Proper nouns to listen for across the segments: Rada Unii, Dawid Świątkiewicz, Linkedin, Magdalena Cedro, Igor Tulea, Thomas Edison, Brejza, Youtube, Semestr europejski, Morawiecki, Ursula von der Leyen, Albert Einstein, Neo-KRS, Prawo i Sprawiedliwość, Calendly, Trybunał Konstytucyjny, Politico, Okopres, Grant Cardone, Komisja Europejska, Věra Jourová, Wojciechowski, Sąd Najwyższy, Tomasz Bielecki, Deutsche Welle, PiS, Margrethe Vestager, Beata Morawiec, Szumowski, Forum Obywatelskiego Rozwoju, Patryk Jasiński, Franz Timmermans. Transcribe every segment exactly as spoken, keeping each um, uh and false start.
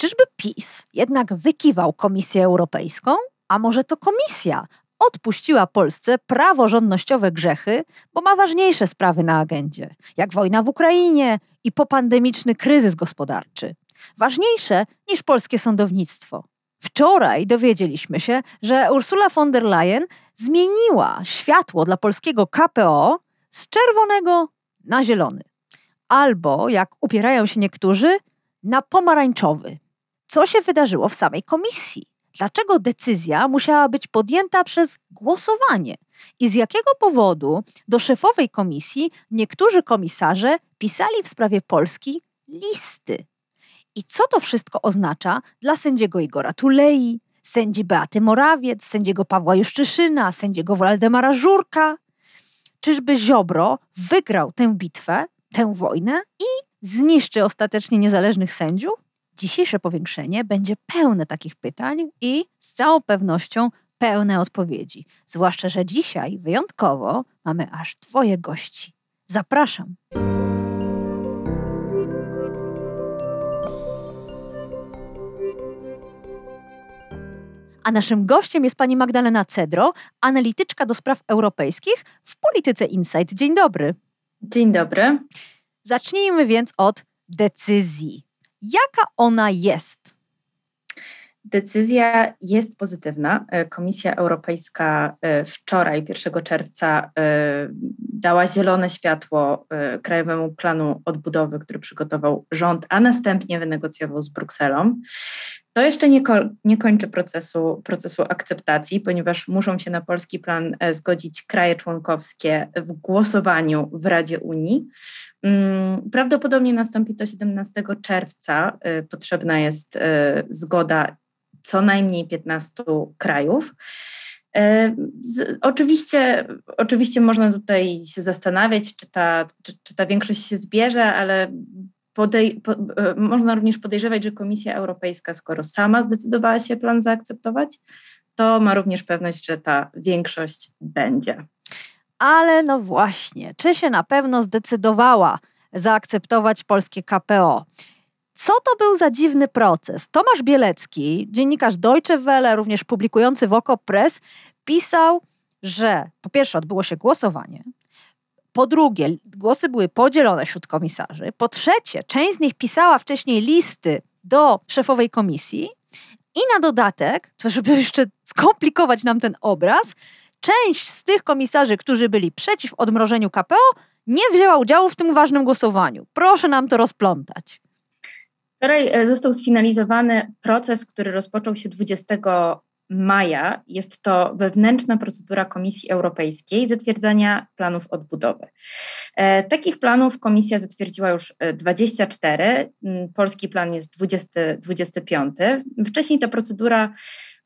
Czyżby PiS jednak wykiwał Komisję Europejską? A może to Komisja odpuściła Polsce praworządnościowe grzechy, bo ma ważniejsze sprawy na agendzie, jak wojna w Ukrainie i popandemiczny kryzys gospodarczy. Ważniejsze niż polskie sądownictwo. Wczoraj dowiedzieliśmy się, że Ursula von der Leyen zmieniła światło dla polskiego K P O z czerwonego na zielony. Albo, jak upierają się niektórzy, na pomarańczowy. Co się wydarzyło w samej komisji? Dlaczego decyzja musiała być podjęta przez głosowanie? I z jakiego powodu do szefowej komisji niektórzy komisarze pisali w sprawie Polski listy? I co to wszystko oznacza dla sędziego Igora Tulei, sędzi Beaty Morawiec, sędziego Pawła Juszczyszyna, sędziego Waldemara Żurka? Czyżby Ziobro wygrał tę bitwę, tę wojnę i zniszczy ostatecznie niezależnych sędziów? Dzisiejsze powiększenie będzie pełne takich pytań i z całą pewnością pełne odpowiedzi. Zwłaszcza, że dzisiaj wyjątkowo mamy aż dwoje gości. Zapraszam! A naszym gościem jest pani Magdalena Cedro, analityczka do spraw europejskich w Polityce Insight. Dzień dobry. Dzień dobry. Zacznijmy więc od decyzji. Jaka ona jest? Decyzja jest pozytywna. Komisja Europejska wczoraj, pierwszego czerwca, dała zielone światło Krajowemu Planu Odbudowy, który przygotował rząd, a następnie wynegocjował z Brukselą. To jeszcze nie, ko- nie kończy procesu, procesu akceptacji, ponieważ muszą się na polski plan zgodzić kraje członkowskie w głosowaniu w Radzie Unii. Prawdopodobnie nastąpi to siedemnastego czerwca. Potrzebna jest zgoda co najmniej piętnastu krajów. Z, oczywiście, oczywiście można tutaj się zastanawiać, czy ta, czy, czy ta większość się zbierze, ale podej, po, można również podejrzewać, że Komisja Europejska, skoro sama zdecydowała się plan zaakceptować, to ma również pewność, że ta większość będzie. Ale no właśnie, czy się na pewno zdecydowała zaakceptować polskie K P O? Co to był za dziwny proces? Tomasz Bielecki, dziennikarz Deutsche Welle, również publikujący w Okopres, pisał, że po pierwsze odbyło się głosowanie, po drugie głosy były podzielone wśród komisarzy, po trzecie część z nich pisała wcześniej listy do szefowej komisji i na dodatek, to żeby jeszcze skomplikować nam ten obraz, część z tych komisarzy, którzy byli przeciw odmrożeniu K P O, nie wzięła udziału w tym ważnym głosowaniu. Proszę nam to rozplątać. Wczoraj został sfinalizowany proces, który rozpoczął się dwudziestego maja. Jest to wewnętrzna procedura Komisji Europejskiej zatwierdzania planów odbudowy. E, takich planów Komisja zatwierdziła już dwadzieścia cztery. Polski plan jest dwudziesty, dwudziesty piąty. Wcześniej ta procedura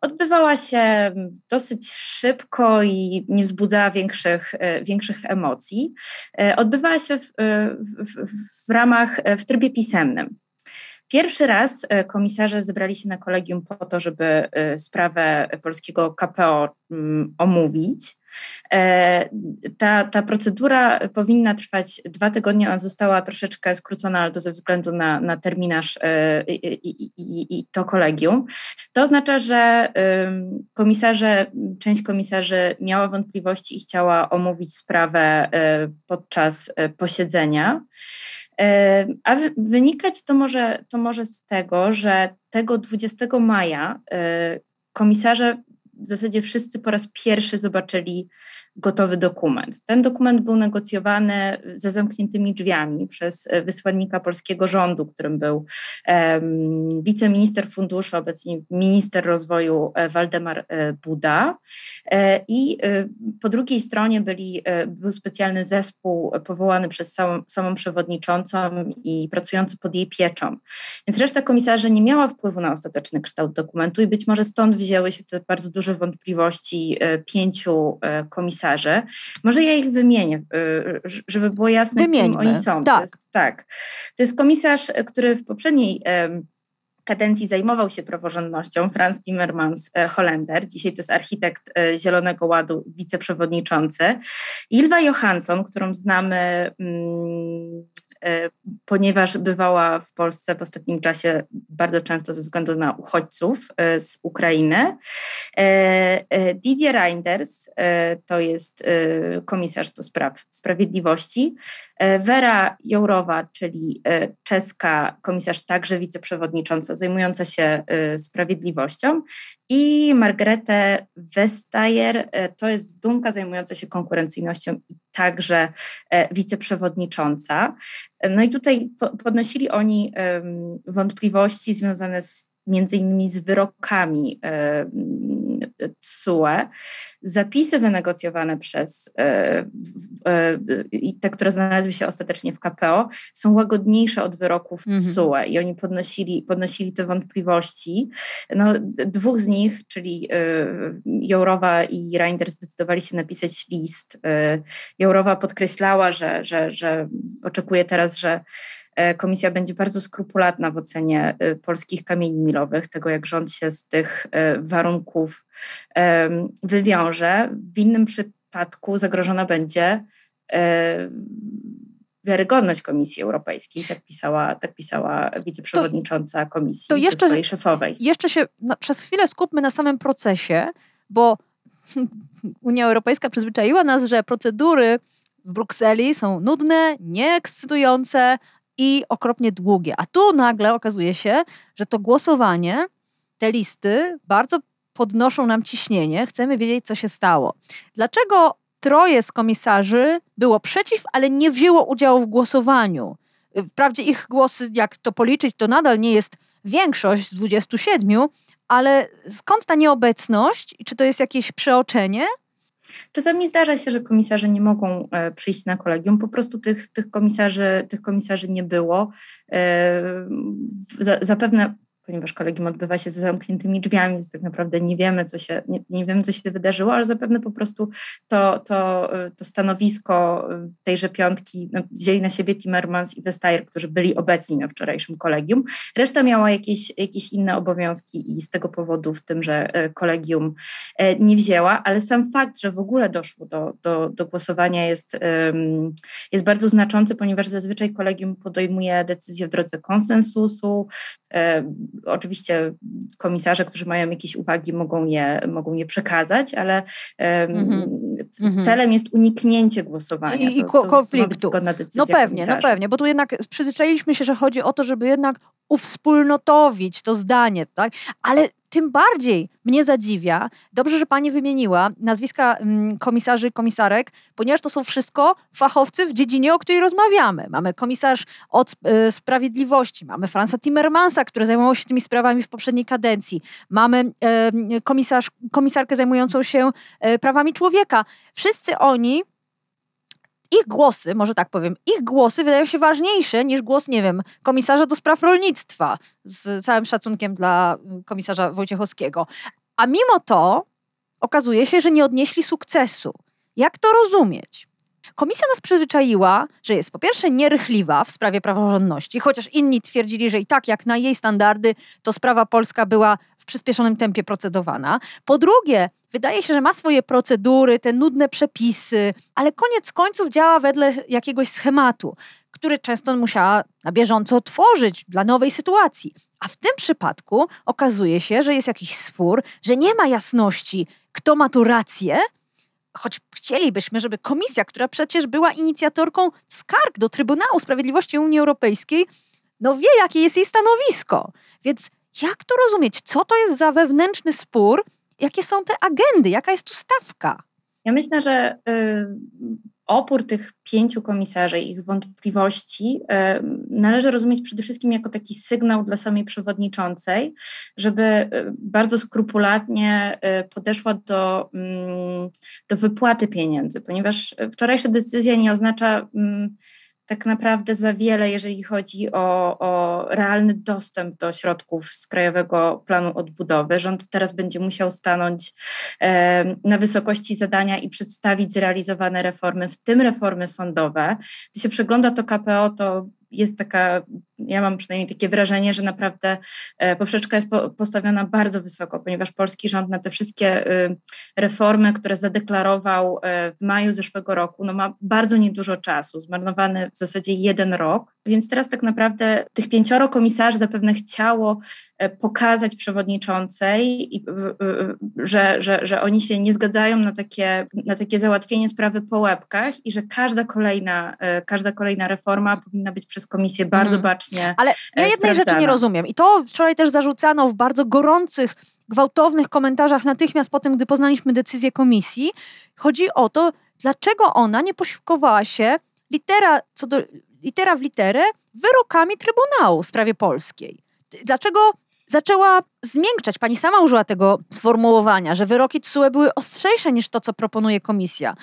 odbywała się dosyć szybko i nie wzbudzała większych, większych emocji. E, odbywała się w, w, w ramach, w trybie pisemnym. Pierwszy raz komisarze zebrali się na kolegium po to, żeby sprawę polskiego K P O omówić. Ta, ta procedura powinna trwać dwa tygodnie, ona została troszeczkę skrócona, ale to ze względu na, na terminarz i, i, i, i to kolegium. To oznacza, że komisarze, część komisarzy miała wątpliwości i chciała omówić sprawę podczas posiedzenia. A wynikać to może, to może z tego, że tego dwudziestego maja komisarze w zasadzie wszyscy po raz pierwszy zobaczyli gotowy dokument. Ten dokument był negocjowany za zamkniętymi drzwiami przez wysłannika polskiego rządu, którym był um, wiceminister funduszy, obecnie minister rozwoju Waldemar Buda. I po drugiej stronie byli, był specjalny zespół powołany przez samą, samą przewodniczącą i pracujący pod jej pieczą. Więc reszta komisarzy nie miała wpływu na ostateczny kształt dokumentu i być może stąd wzięły się te bardzo duże wątpliwości pięciu komisarzy. Może ja ich wymienię, żeby było jasne, Wymieńmy. kim oni są. Tak. To jest, tak. To jest komisarz, który w poprzedniej kadencji zajmował się praworządnością, Franz Timmermans, Holender, dzisiaj to jest architekt Zielonego Ładu, wiceprzewodniczący. Ilwa Johansson, którą znamy, hmm, ponieważ bywała w Polsce w ostatnim czasie bardzo często ze względu na uchodźców z Ukrainy. Didier Reinders to jest komisarz do spraw sprawiedliwości. Věra Jourová, czyli czeska komisarz, także wiceprzewodnicząca zajmująca się sprawiedliwością. I Margrethe Vestager, to jest Dumka zajmująca się konkurencyjnością i także wiceprzewodnicząca. No i tutaj podnosili oni wątpliwości związane z, między innymi z wyrokami T S U E. Zapisy wynegocjowane przez i te, które znalazły się ostatecznie w K P O, są łagodniejsze od wyroków T S U E mm-hmm. i oni podnosili, podnosili te wątpliwości. No, dwóch z nich, czyli Jourová i Reinders, zdecydowali się napisać list. Jourová podkreślała, że, że, że oczekuje teraz, że Komisja będzie bardzo skrupulatna w ocenie polskich kamieni milowych, tego jak rząd się z tych warunków wywiąże. W innym przypadku zagrożona będzie wiarygodność Komisji Europejskiej, tak pisała, tak pisała wiceprzewodnicząca to, Komisji to jeszcze, swojej szefowej. Jeszcze się na, przez chwilę skupmy na samym procesie, bo Unia Europejska przyzwyczaiła nas, że procedury w Brukseli są nudne, nieekscytujące i okropnie długie. A tu nagle okazuje się, że to głosowanie, te listy bardzo podnoszą nam ciśnienie. Chcemy wiedzieć, co się stało. Dlaczego troje z komisarzy było przeciw, ale nie wzięło udziału w głosowaniu? Wprawdzie ich głosy, jak to policzyć, to nadal nie jest większość z dwudziestu siedmiu, ale skąd ta nieobecność? Czy to jest jakieś przeoczenie? Czasami zdarza się, że komisarze nie mogą przyjść na kolegium, po prostu tych, tych, komisarzy, tych komisarzy nie było. Zapewne, ponieważ kolegium odbywa się za zamkniętymi drzwiami, więc tak naprawdę nie wiemy, co się, nie, nie wiemy, co się wydarzyło, ale zapewne po prostu to, to, to stanowisko tejże piątki no, wzięli na siebie Timmermans i Vestager, którzy byli obecni na wczorajszym kolegium. Reszta miała jakieś, jakieś inne obowiązki i z tego powodu w tym, że kolegium nie wzięła, ale sam fakt, że w ogóle doszło do, do, do głosowania jest, jest bardzo znaczący, ponieważ zazwyczaj kolegium podejmuje decyzję w drodze konsensusu. Oczywiście komisarze, którzy mają jakieś uwagi, mogą je, mogą je przekazać, ale mm-hmm. celem jest uniknięcie głosowania. I, i to, to konfliktu. No pewnie, komisarzy. no pewnie, bo tu jednak przyzwyczailiśmy się, że chodzi o to, żeby jednak uwspólnotowić to zdanie, tak? Ale tym bardziej mnie zadziwia, dobrze, że pani wymieniła nazwiska komisarzy i komisarek, ponieważ to są wszystko fachowcy w dziedzinie, o której rozmawiamy. Mamy komisarz od y, sprawiedliwości, mamy Franza Timmermansa, który zajmował się tymi sprawami w poprzedniej kadencji, mamy y, komisarz, komisarkę zajmującą się y, prawami człowieka. Wszyscy oni, ich głosy, może tak powiem, ich głosy wydają się ważniejsze niż głos, nie wiem, komisarza do spraw rolnictwa, z całym szacunkiem dla komisarza Wojciechowskiego. A mimo to okazuje się, że nie odnieśli sukcesu. Jak to rozumieć? Komisja nas przyzwyczaiła, że jest po pierwsze nierychliwa w sprawie praworządności, chociaż inni twierdzili, że i tak jak na jej standardy to sprawa polska była w przyspieszonym tempie procedowana. Po drugie, wydaje się, że ma swoje procedury, te nudne przepisy, ale koniec końców działa wedle jakiegoś schematu, który często musiała na bieżąco tworzyć dla nowej sytuacji. A w tym przypadku okazuje się, że jest jakiś spór, że nie ma jasności, kto ma tu rację, choć chcielibyśmy, żeby komisja, która przecież była inicjatorką skarg do Trybunału Sprawiedliwości Unii Europejskiej, no wie, jakie jest jej stanowisko. Więc jak to rozumieć? Co to jest za wewnętrzny spór? Jakie są te agendy? Jaka jest tu stawka? Ja myślę, że opór tych pięciu komisarzy i ich wątpliwości należy rozumieć przede wszystkim jako taki sygnał dla samej przewodniczącej, żeby bardzo skrupulatnie podeszła do, do wypłaty pieniędzy, ponieważ wczorajsza decyzja nie oznacza tak naprawdę za wiele, jeżeli chodzi o, o realny dostęp do środków z Krajowego Planu Odbudowy. Rząd teraz będzie musiał stanąć e, na wysokości zadania i przedstawić zrealizowane reformy, w tym reformy sądowe. Gdy się przegląda to K P O, to jest taka, ja mam przynajmniej takie wrażenie, że naprawdę poprzeczka jest postawiona bardzo wysoko, ponieważ polski rząd na te wszystkie reformy, które zadeklarował w maju zeszłego roku, no ma bardzo niedużo czasu, zmarnowany w zasadzie jeden rok, więc teraz tak naprawdę tych pięcioro komisarzy zapewne chciało pokazać przewodniczącej, że, że, że oni się nie zgadzają na takie, na takie załatwienie sprawy po łebkach i że każda kolejna, każda kolejna reforma powinna być przez komisję bardzo hmm. bacznie Ale ja jednej sprawdzana. Rzeczy nie rozumiem i to wczoraj też zarzucano w bardzo gorących, gwałtownych komentarzach natychmiast po tym, gdy poznaliśmy decyzję komisji. Chodzi o to, dlaczego ona nie posiłkowała się litera, co do, litera w literę wyrokami Trybunału w sprawie polskiej. Dlaczego zaczęła zmiękczać, pani sama użyła tego sformułowania, że wyroki T S U E były ostrzejsze niż to, co proponuje komisja.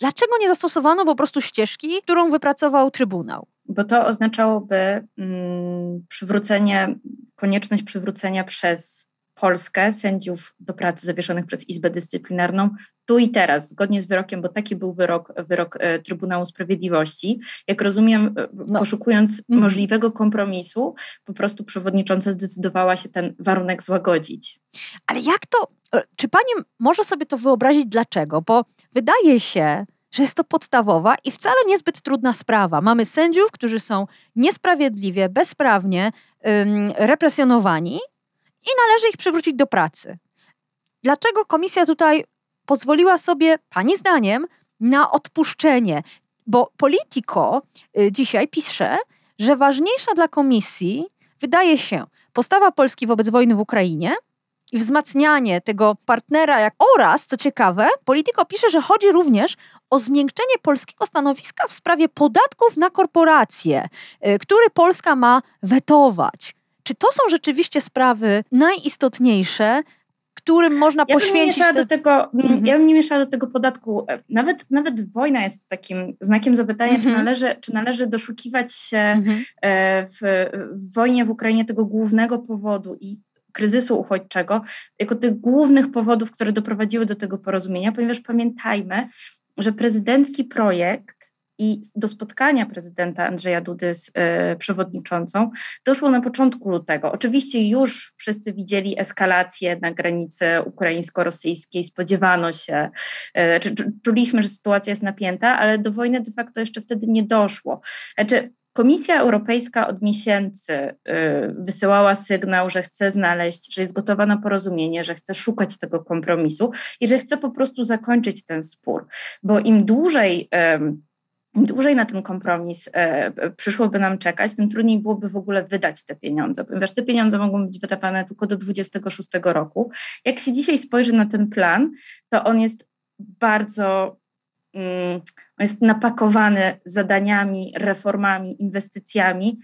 Dlaczego nie zastosowano po prostu ścieżki, którą wypracował Trybunał? Bo to oznaczałoby mm, przywrócenie, konieczność przywrócenia przez Polskę sędziów do pracy zawieszonych przez Izbę Dyscyplinarną tu i teraz, zgodnie z wyrokiem, bo taki był wyrok, wyrok e, Trybunału Sprawiedliwości. Jak rozumiem, e, no. poszukując mm. możliwego kompromisu, po prostu przewodnicząca zdecydowała się ten warunek złagodzić. Ale jak to, czy pani może sobie to wyobrazić dlaczego? Bo wydaje się, że jest to podstawowa i wcale niezbyt trudna sprawa. Mamy sędziów, którzy są niesprawiedliwie, bezprawnie ym, represjonowani i należy ich przywrócić do pracy. Dlaczego komisja tutaj pozwoliła sobie, pani zdaniem, na odpuszczenie? Bo Politico y, dzisiaj pisze, że ważniejsza dla komisji wydaje się postawa Polski wobec wojny w Ukrainie i wzmacnianie tego partnera jak... oraz, co ciekawe, Politico pisze, że chodzi również o zmiękczenie polskiego stanowiska w sprawie podatków na korporacje, yy, który Polska ma wetować. Czy to są rzeczywiście sprawy najistotniejsze, którym można ja poświęcić... Bym te... do tego, mm-hmm. Ja bym nie mieszała do tego podatku. Nawet, nawet wojna jest takim znakiem zapytania, mm-hmm. czy, należy, czy należy doszukiwać się mm-hmm. w, w wojnie w Ukrainie tego głównego powodu i kryzysu uchodźczego, jako tych głównych powodów, które doprowadziły do tego porozumienia, ponieważ pamiętajmy, że prezydencki projekt i do spotkania prezydenta Andrzeja Dudy z y, przewodniczącą doszło na początku lutego. Oczywiście już wszyscy widzieli eskalację na granicy ukraińsko-rosyjskiej, spodziewano się, y, czy, czuliśmy, że sytuacja jest napięta, ale do wojny de facto jeszcze wtedy nie doszło. Znaczy, Komisja Europejska od miesięcy wysyłała sygnał, że chce znaleźć, że jest gotowa na porozumienie, że chce szukać tego kompromisu i że chce po prostu zakończyć ten spór, bo im dłużej... Im dłużej na ten kompromis e, przyszłoby nam czekać, tym trudniej byłoby w ogóle wydać te pieniądze, ponieważ te pieniądze mogą być wydawane tylko do dwudziestego szóstego roku. Jak się dzisiaj spojrzy na ten plan, to on jest bardzo... Mm, on jest napakowany zadaniami, reformami, inwestycjami,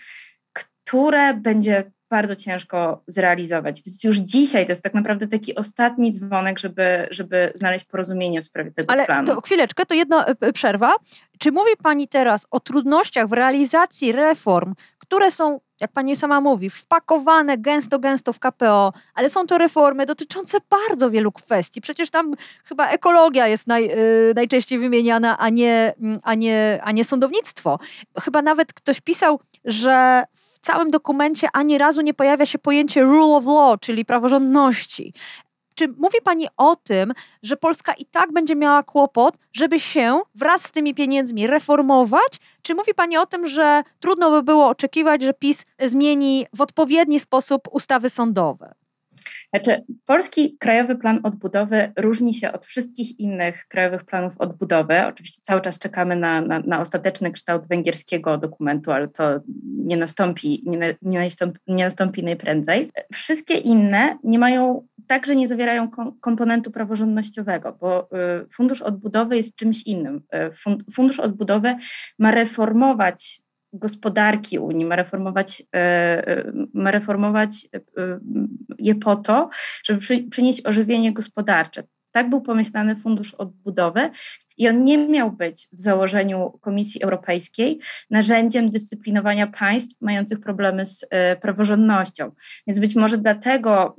które będzie bardzo ciężko zrealizować. Więc już dzisiaj to jest tak naprawdę taki ostatni dzwonek, żeby, żeby znaleźć porozumienie w sprawie tego Ale planu. Ale chwileczkę, to jedna przerwa. Czy mówi pani teraz o trudnościach w realizacji reform, które są, jak pani sama mówi, wpakowane gęsto, gęsto w K P O, ale są to reformy dotyczące bardzo wielu kwestii. Przecież tam chyba ekologia jest naj, yy, najczęściej wymieniana, a nie, a, nie, a nie sądownictwo. Chyba nawet ktoś pisał, że w całym dokumencie ani razu nie pojawia się pojęcie rule of law, czyli praworządności. Czy mówi pani o tym, że Polska i tak będzie miała kłopot, żeby się wraz z tymi pieniędzmi reformować? Czy mówi pani o tym, że trudno by było oczekiwać, że PiS zmieni w odpowiedni sposób ustawy sądowe? Znaczy, polski Krajowy Plan Odbudowy różni się od wszystkich innych krajowych planów odbudowy. Oczywiście cały czas czekamy na, na, na ostateczny kształt węgierskiego dokumentu, ale to nie nastąpi, nie, nie nastąpi, nie nastąpi najprędzej. Wszystkie inne nie mają, także nie zawierają komponentu praworządnościowego, bo Fundusz Odbudowy jest czymś innym. Fundusz Odbudowy ma reformować gospodarki Unii, ma reformować, ma reformować je po to, żeby przynieść ożywienie gospodarcze. Tak był pomyślany Fundusz Odbudowy i on nie miał być w założeniu Komisji Europejskiej narzędziem dyscyplinowania państw mających problemy z praworządnością. Więc być może dlatego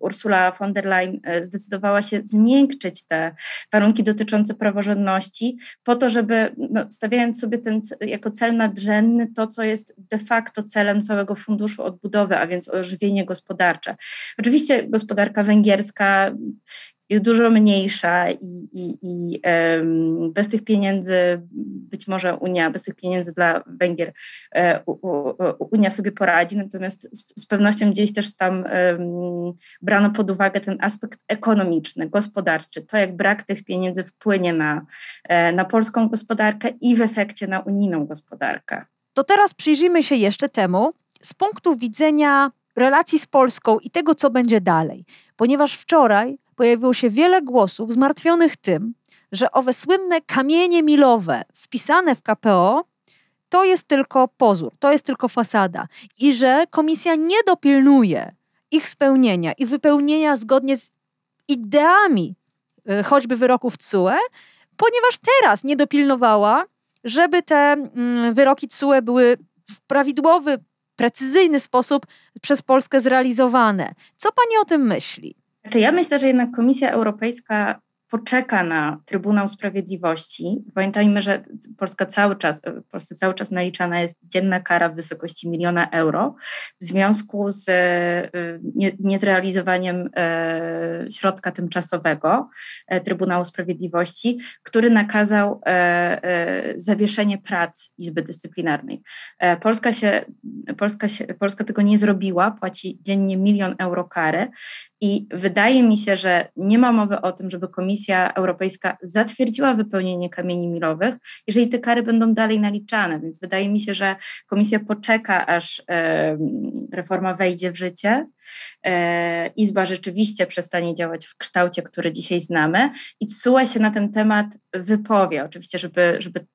Ursula von der Leyen zdecydowała się zmiękczyć te warunki dotyczące praworządności po to, żeby no, stawiając sobie ten jako cel nadrzędny to, co jest de facto celem całego Funduszu Odbudowy, a więc ożywienie gospodarcze. Oczywiście gospodarka węgierska jest dużo mniejsza i, i, i bez tych pieniędzy, być może Unia, bez tych pieniędzy dla Węgier Unia sobie poradzi, natomiast z, z pewnością gdzieś też tam brano pod uwagę ten aspekt ekonomiczny, gospodarczy, to jak brak tych pieniędzy wpłynie na, na polską gospodarkę i w efekcie na unijną gospodarkę. To teraz przyjrzyjmy się jeszcze temu z punktu widzenia relacji z Polską i tego, co będzie dalej, ponieważ wczoraj pojawiło się wiele głosów zmartwionych tym, że owe słynne kamienie milowe wpisane w K P O to jest tylko pozór, to jest tylko fasada i że komisja nie dopilnuje ich spełnienia i wypełnienia zgodnie z ideami choćby wyroków T S U E, ponieważ teraz nie dopilnowała, żeby te wyroki T S U E były w prawidłowy, precyzyjny sposób przez Polskę zrealizowane. Co pani o tym myśli? Znaczy, ja myślę, że jednak Komisja Europejska poczeka na Trybunał Sprawiedliwości. Pamiętajmy, że Polska cały czas, Polsce cały czas naliczana jest dzienna kara w wysokości miliona euro w związku z niezrealizowaniem środka tymczasowego Trybunału Sprawiedliwości, który nakazał zawieszenie prac Izby Dyscyplinarnej. Polska, się, Polska, się, Polska tego nie zrobiła, płaci dziennie milion euro kary. I wydaje mi się, że nie ma mowy o tym, żeby Komisja Europejska zatwierdziła wypełnienie kamieni milowych, jeżeli te kary będą dalej naliczane. Więc wydaje mi się, że Komisja poczeka, aż reforma wejdzie w życie, Izba rzeczywiście przestanie działać w kształcie, który dzisiaj znamy i T S U E się na ten temat wypowie. Oczywiście, żeby, żeby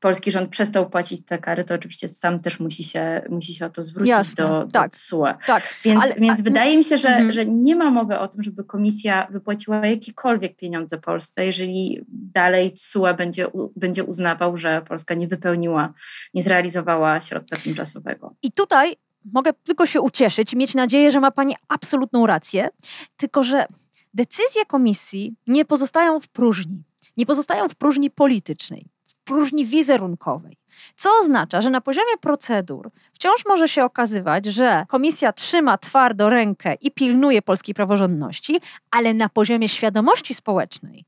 polski rząd przestał płacić te kary, to oczywiście sam też musi się, musi się o to zwrócić. Jasne, do, tak, do T S U E. Tak, więc, ale, więc ale, wydaje mi się, że, mm. że nie ma mowy o tym, żeby komisja wypłaciła jakiekolwiek pieniądze Polsce, jeżeli dalej T S U E będzie, będzie uznawał, że Polska nie wypełniła, nie zrealizowała środka tymczasowego. I tutaj mogę tylko się ucieszyć i mieć nadzieję, że ma pani absolutną rację, tylko że decyzje komisji nie pozostają w próżni. Nie pozostają w próżni politycznej, w próżni wizerunkowej. Co oznacza, że na poziomie procedur wciąż może się okazywać, że komisja trzyma twardo rękę i pilnuje polskiej praworządności, ale na poziomie świadomości społecznej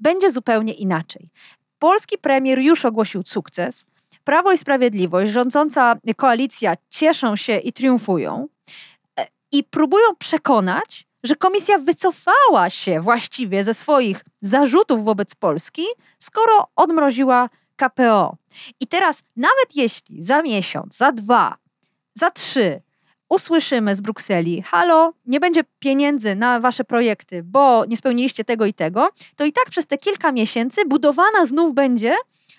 będzie zupełnie inaczej. Polski premier już ogłosił sukces. Prawo i Sprawiedliwość, rządząca koalicja cieszą się i triumfują i próbują przekonać, że komisja wycofała się właściwie ze swoich zarzutów wobec Polski, skoro odmroziła K P O. I teraz nawet jeśli za miesiąc, za dwa, za trzy usłyszymy z Brukseli, halo, nie będzie pieniędzy na wasze projekty, bo nie spełniliście tego i tego, to i tak przez te kilka miesięcy budowana znów będzie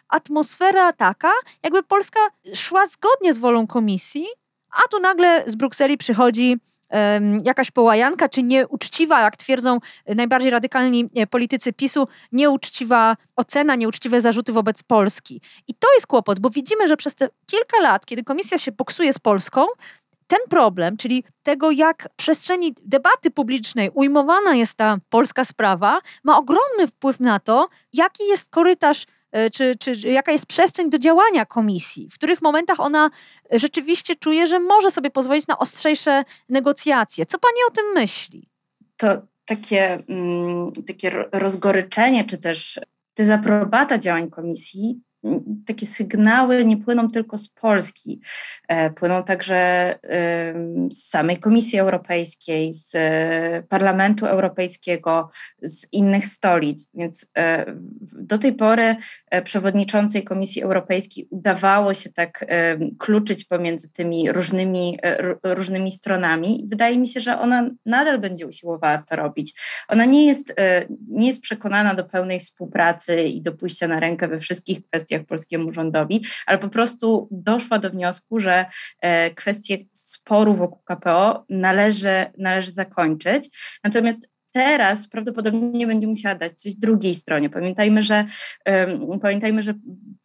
atmosfera taka, jakby Polska szła zgodnie z wolą komisji, a tu nagle z Brukseli przychodzi um, jakaś połajanka, czy nieuczciwa, jak twierdzą najbardziej radykalni politycy PiSu, nieuczciwa ocena, nieuczciwe zarzuty wobec Polski. I to jest kłopot, bo widzimy, że przez te kilka lat, kiedy komisja się boksuje z Polską, ten problem, czyli tego, jak w przestrzeni debaty publicznej ujmowana jest ta polska sprawa, ma ogromny wpływ na to, jaki jest korytarz Czy, czy jaka jest przestrzeń do działania komisji, w których momentach ona rzeczywiście czuje, że może sobie pozwolić na ostrzejsze negocjacje. Co pani o tym myśli? To takie, takie rozgoryczenie, czy też dezaprobata działań komisji takie sygnały nie płyną tylko z Polski, płyną także z samej Komisji Europejskiej, z Parlamentu Europejskiego, z innych stolic. Więc do tej pory przewodniczącej Komisji Europejskiej udawało się tak kluczyć pomiędzy tymi różnymi, różnymi stronami. Wydaje mi się, że ona nadal będzie usiłowała to robić. Ona nie jest, nie jest przekonana do pełnej współpracy i do pójścia na rękę we wszystkich kwestiach, kwestiach polskiemu rządowi, ale po prostu doszła do wniosku, że kwestie sporu wokół K P O należy, należy zakończyć. Natomiast teraz prawdopodobnie będzie musiała dać coś drugiej stronie. Pamiętajmy, że um, pamiętajmy, że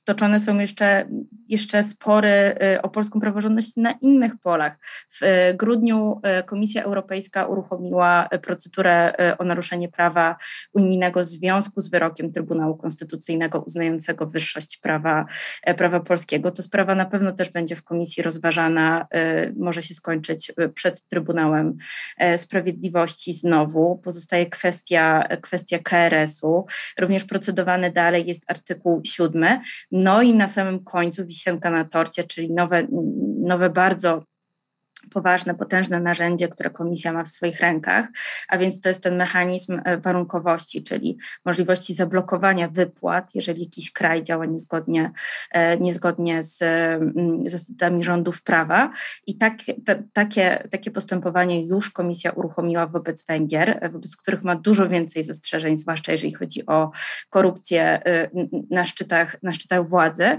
toczone są jeszcze, jeszcze spory o polską praworządność na innych polach. W grudniu Komisja Europejska uruchomiła procedurę o naruszenie prawa unijnego w związku z wyrokiem Trybunału Konstytucyjnego uznającego wyższość prawa, prawa polskiego. To sprawa na pewno też będzie w Komisji rozważana, może się skończyć przed Trybunałem Sprawiedliwości znowu. Pozostaje kwestia, kwestia K R S u. Również procedowany dalej jest artykuł siódmy. No i na samym końcu wisienka na torcie, czyli nowe, nowe bardzo poważne, potężne narzędzie, które Komisja ma w swoich rękach, a więc to jest ten mechanizm warunkowości, czyli możliwości zablokowania wypłat, jeżeli jakiś kraj działa niezgodnie, niezgodnie z zasadami rządów prawa. I tak, t- takie, takie postępowanie już Komisja uruchomiła wobec Węgier, wobec których ma dużo więcej zastrzeżeń, zwłaszcza jeżeli chodzi o korupcję na szczytach, na szczytach władzy.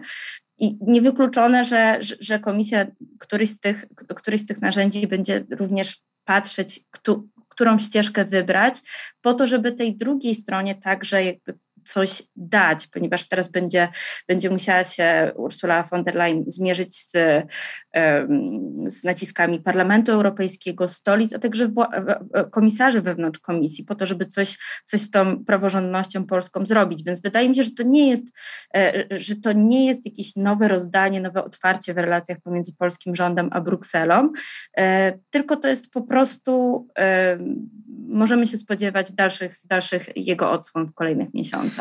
I niewykluczone, że, że komisja któryś z, tych, któryś z tych narzędzi będzie również patrzeć, któ, którą ścieżkę wybrać, po to, żeby tej drugiej stronie także jakby coś dać, ponieważ teraz będzie, będzie musiała się Ursula von der Leyen zmierzyć z, z naciskami Parlamentu Europejskiego, stolic, a także komisarzy wewnątrz komisji po to, żeby coś, coś z tą praworządnością polską zrobić. Więc wydaje mi się, że to nie jest, że to nie jest jakieś nowe rozdanie, nowe otwarcie w relacjach pomiędzy polskim rządem a Brukselą, tylko to jest po prostu, możemy się spodziewać dalszych, dalszych jego odsłon w kolejnych miesiącach.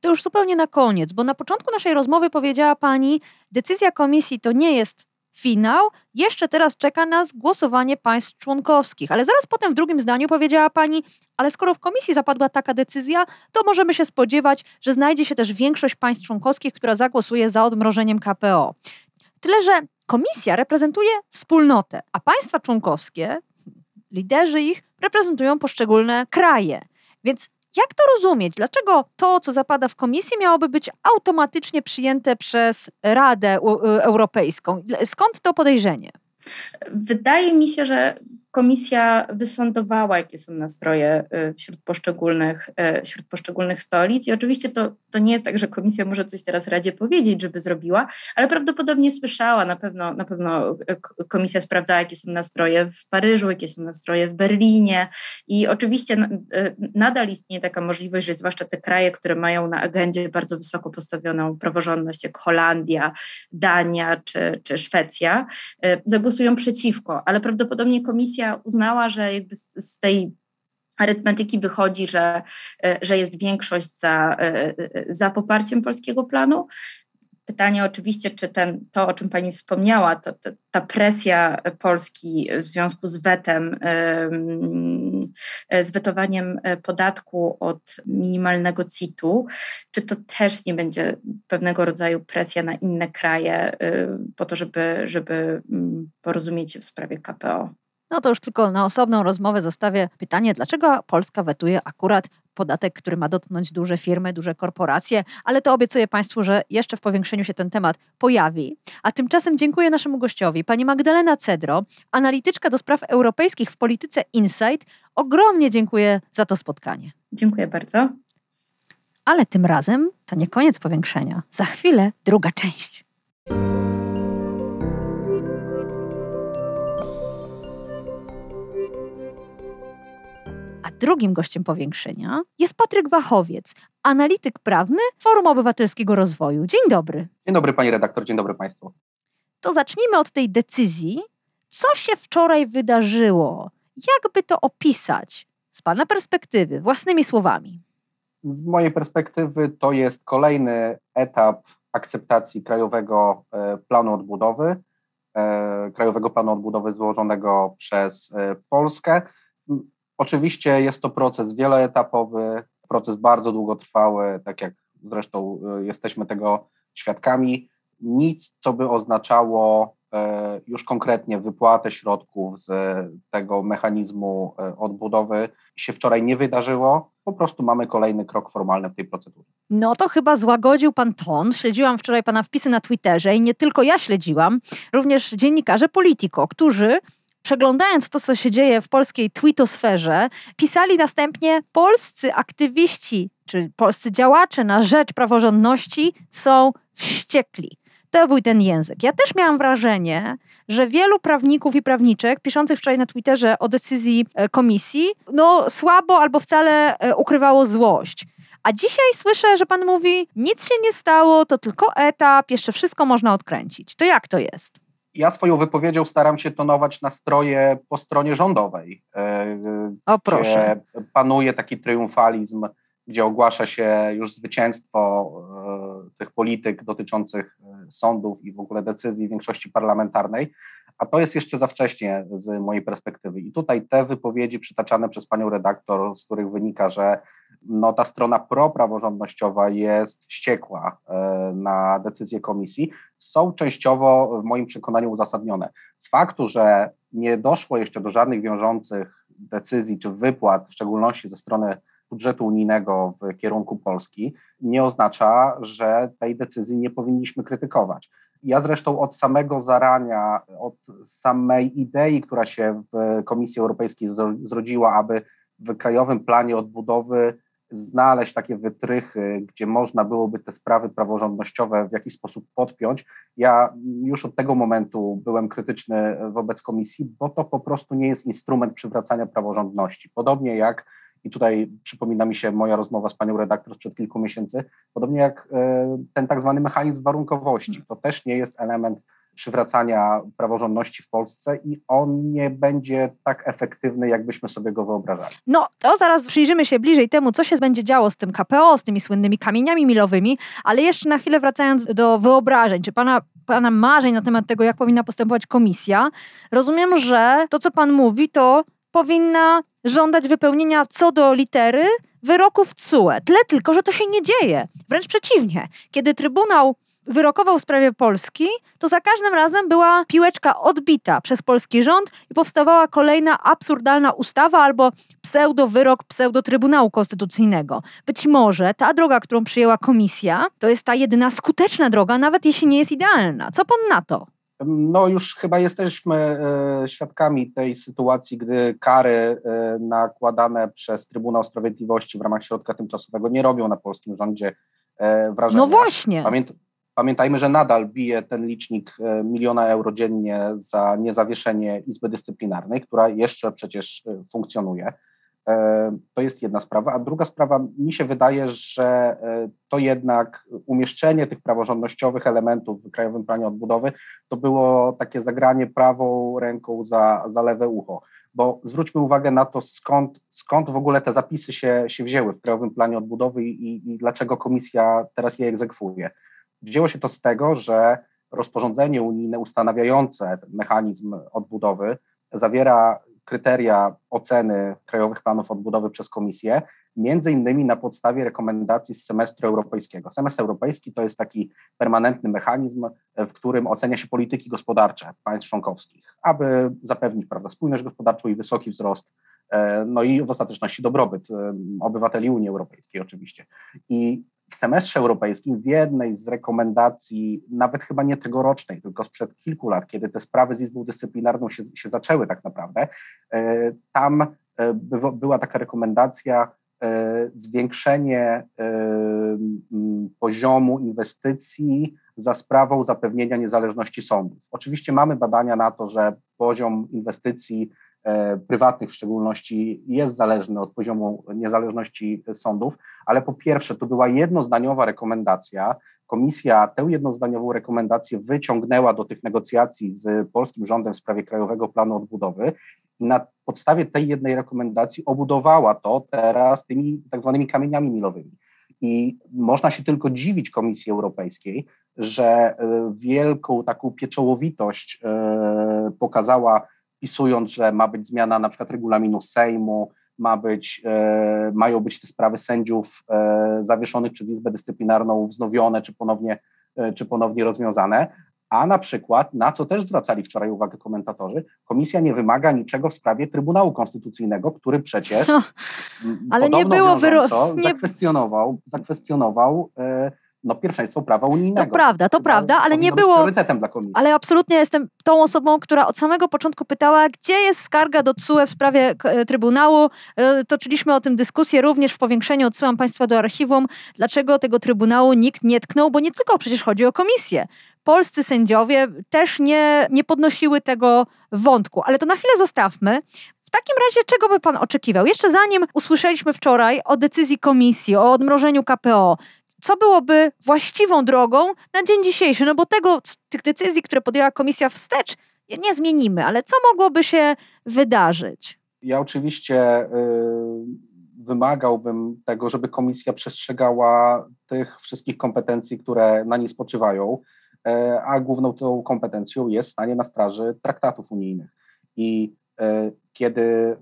To już zupełnie na koniec, bo na początku naszej rozmowy powiedziała Pani, decyzja Komisji to nie jest finał, jeszcze teraz czeka nas głosowanie państw członkowskich, ale zaraz potem w drugim zdaniu powiedziała Pani, ale skoro w Komisji zapadła taka decyzja, to możemy się spodziewać, że znajdzie się też większość państw członkowskich, która zagłosuje za odmrożeniem K P O. Tyle, że Komisja reprezentuje wspólnotę, a państwa członkowskie, liderzy ich, reprezentują poszczególne kraje, więc jak to rozumieć? Dlaczego to, co zapada w komisji, miałoby być automatycznie przyjęte przez Radę Europejską? Skąd to podejrzenie? Wydaje mi się, że Komisja wysądowała, jakie są nastroje wśród poszczególnych, wśród poszczególnych stolic i oczywiście to, to nie jest tak, że Komisja może coś teraz Radzie powiedzieć, żeby zrobiła, ale prawdopodobnie słyszała, na pewno, na pewno Komisja sprawdzała, jakie są nastroje w Paryżu, jakie są nastroje w Berlinie i oczywiście nadal istnieje taka możliwość, że zwłaszcza te kraje, które mają na agendzie bardzo wysoko postawioną praworządność, jak Holandia, Dania czy, czy Szwecja, zagłosują przeciwko, ale prawdopodobnie Komisja uznała, że jakby z tej arytmetyki wychodzi, że, że jest większość za, za poparciem polskiego planu. Pytanie oczywiście, czy ten, to, o czym Pani wspomniała, to, to, ta presja Polski w związku z wetem, z wetowaniem podatku od minimalnego C I T u, czy to też nie będzie pewnego rodzaju presja na inne kraje po to, żeby, żeby porozumieć się w sprawie K P O? No to już tylko na osobną rozmowę zostawię pytanie, dlaczego Polska wetuje akurat podatek, który ma dotknąć duże firmy, duże korporacje, ale to obiecuję Państwu, że jeszcze w powiększeniu się ten temat pojawi. A tymczasem dziękuję naszemu gościowi, pani Magdalena Cedro, analityczka do spraw europejskich w Polityce Insight. Ogromnie dziękuję za to spotkanie. Dziękuję bardzo. Ale tym razem to nie koniec powiększenia. Za chwilę druga część. Drugim gościem powiększenia jest Patryk Wachowiec, analityk prawny Forum Obywatelskiego Rozwoju. Dzień dobry. Dzień dobry Pani redaktor, dzień dobry Państwu. To zacznijmy od tej decyzji. Co się wczoraj wydarzyło? Jakby to opisać z Pana perspektywy, własnymi słowami? Z mojej perspektywy to jest kolejny etap akceptacji Krajowego Planu Odbudowy, Krajowego Planu Odbudowy złożonego przez Polskę. Oczywiście jest to proces wieloetapowy, proces bardzo długotrwały, tak jak zresztą jesteśmy tego świadkami. Nic, co by oznaczało już konkretnie wypłatę środków z tego mechanizmu odbudowy, się wczoraj nie wydarzyło. Po prostu mamy kolejny krok formalny w tej procedurze. No to chyba złagodził pan ton. Śledziłam wczoraj pana wpisy na Twitterze i nie tylko ja śledziłam, również dziennikarze Politico, którzy przeglądając to, co się dzieje w polskiej tweetosferze, pisali następnie: polscy aktywiści czy polscy działacze na rzecz praworządności są wściekli. To był ten język. Ja też miałam wrażenie, że wielu prawników i prawniczek piszących wczoraj na Twitterze o decyzji komisji, no słabo albo wcale ukrywało złość. A dzisiaj słyszę, że pan mówi: nic się nie stało, to tylko etap, jeszcze wszystko można odkręcić. To jak to jest? Ja swoją wypowiedzią staram się tonować nastroje po stronie rządowej. O proszę. Panuje taki triumfalizm, gdzie ogłasza się już zwycięstwo tych polityk dotyczących sądów i w ogóle decyzji większości parlamentarnej, a to jest jeszcze za wcześnie z mojej perspektywy. I tutaj te wypowiedzi przytaczane przez panią redaktor, z których wynika, że no ta strona propraworządnościowa jest wściekła na decyzję komisji, są częściowo w moim przekonaniu uzasadnione. Z faktu, że nie doszło jeszcze do żadnych wiążących decyzji czy wypłat, w szczególności ze strony budżetu unijnego w kierunku Polski, nie oznacza, że tej decyzji nie powinniśmy krytykować. Ja zresztą od samego zarania, od samej idei, która się w Komisji Europejskiej zrodziła, aby w Krajowym Planie Odbudowy znaleźć takie wytrychy, gdzie można byłoby te sprawy praworządnościowe w jakiś sposób podpiąć. Ja już od tego momentu byłem krytyczny wobec Komisji, bo to po prostu nie jest instrument przywracania praworządności. Podobnie jak, i tutaj przypomina mi się moja rozmowa z panią redaktor sprzed kilku miesięcy, podobnie jak ten tak zwany mechanizm warunkowości. To też nie jest element przywracania praworządności w Polsce i on nie będzie tak efektywny, jakbyśmy sobie go wyobrażali. No to zaraz przyjrzymy się bliżej temu, co się będzie działo z tym K P O, z tymi słynnymi kamieniami milowymi, ale jeszcze na chwilę wracając do wyobrażeń, czy pana, pana marzeń na temat tego, jak powinna postępować komisja. Rozumiem, że to, co pan mówi, to powinna żądać wypełnienia co do litery wyroków T S U E. Tyle tylko, że to się nie dzieje. Wręcz przeciwnie. Kiedy Trybunał wyrokował w sprawie Polski, to za każdym razem była piłeczka odbita przez polski rząd i powstawała kolejna absurdalna ustawa albo pseudowyrok pseudotrybunału konstytucyjnego. Być może ta droga, którą przyjęła komisja, to jest ta jedyna skuteczna droga, nawet jeśli nie jest idealna. Co pan na to? No już chyba jesteśmy świadkami tej sytuacji, gdy kary nakładane przez Trybunał Sprawiedliwości w ramach środka tymczasowego nie robią na polskim rządzie wrażenia. No właśnie. Pamięt, pamiętajmy, że nadal bije ten licznik miliona euro dziennie za niezawieszenie Izby Dyscyplinarnej, która jeszcze przecież funkcjonuje. To jest jedna sprawa, a druga sprawa, mi się wydaje, że to jednak umieszczenie tych praworządnościowych elementów w Krajowym Planie Odbudowy to było takie zagranie prawą ręką za, za lewe ucho, bo zwróćmy uwagę na to, skąd, skąd w ogóle te zapisy się, się wzięły w Krajowym Planie Odbudowy i, i dlaczego komisja teraz je egzekwuje. Wzięło się to z tego, że rozporządzenie unijne ustanawiające mechanizm odbudowy zawiera kryteria oceny krajowych planów odbudowy przez Komisję, między innymi na podstawie rekomendacji z semestru europejskiego. Semestr europejski to jest taki permanentny mechanizm, w którym ocenia się polityki gospodarcze państw członkowskich, aby zapewnić, prawda, spójność gospodarczą i wysoki wzrost, no i w ostateczności dobrobyt obywateli Unii Europejskiej oczywiście. I w semestrze europejskim w jednej z rekomendacji, nawet chyba nie tegorocznej, tylko sprzed kilku lat, kiedy te sprawy z Izbą Dyscyplinarną się, się zaczęły tak naprawdę, tam była taka rekomendacja zwiększenie poziomu inwestycji za sprawą zapewnienia niezależności sądów. Oczywiście mamy badania na to, że poziom inwestycji prywatnych w szczególności jest zależny od poziomu niezależności sądów, ale po pierwsze to była jednozdaniowa rekomendacja. Komisja tę jednozdaniową rekomendację wyciągnęła do tych negocjacji z polskim rządem w sprawie Krajowego Planu Odbudowy i na podstawie tej jednej rekomendacji obudowała to teraz tymi tak zwanymi kamieniami milowymi. I można się tylko dziwić Komisji Europejskiej, że wielką taką pieczołowitość pokazała, pisując, że ma być zmiana na przykład regulaminu Sejmu, ma być, mają być te sprawy sędziów zawieszonych przez Izbę Dyscyplinarną wznowione czy ponownie, czy ponownie rozwiązane. A na przykład, na co też zwracali wczoraj uwagę komentatorzy, komisja nie wymaga niczego w sprawie Trybunału Konstytucyjnego, który przecież no, ale nie było wyro... nie... zakwestionował, zakwestionował yy, no, pierwszeństwo prawa unijnego. To prawda, to prawda, ale nie było... priorytetem dla komisji. Ale absolutnie jestem tą osobą, która od samego początku pytała, gdzie jest skarga do T S U E w sprawie Trybunału. Toczyliśmy o tym dyskusję również w powiększeniu, odsyłam Państwa do archiwum, dlaczego tego Trybunału nikt nie tknął, bo nie tylko przecież chodzi o komisję. Polscy sędziowie też nie, nie podnosiły tego wątku, ale to na chwilę zostawmy. W takim razie czego by Pan oczekiwał? Jeszcze zanim usłyszeliśmy wczoraj o decyzji komisji, o odmrożeniu K P O, co byłoby właściwą drogą na dzień dzisiejszy? No bo tego, tych decyzji, które podjęła komisja wstecz, nie zmienimy, ale co mogłoby się wydarzyć? Ja oczywiście y, wymagałbym tego, żeby komisja przestrzegała tych wszystkich kompetencji, które na niej spoczywają, y, a główną tą kompetencją jest stanie na straży traktatów unijnych. I y, kiedy,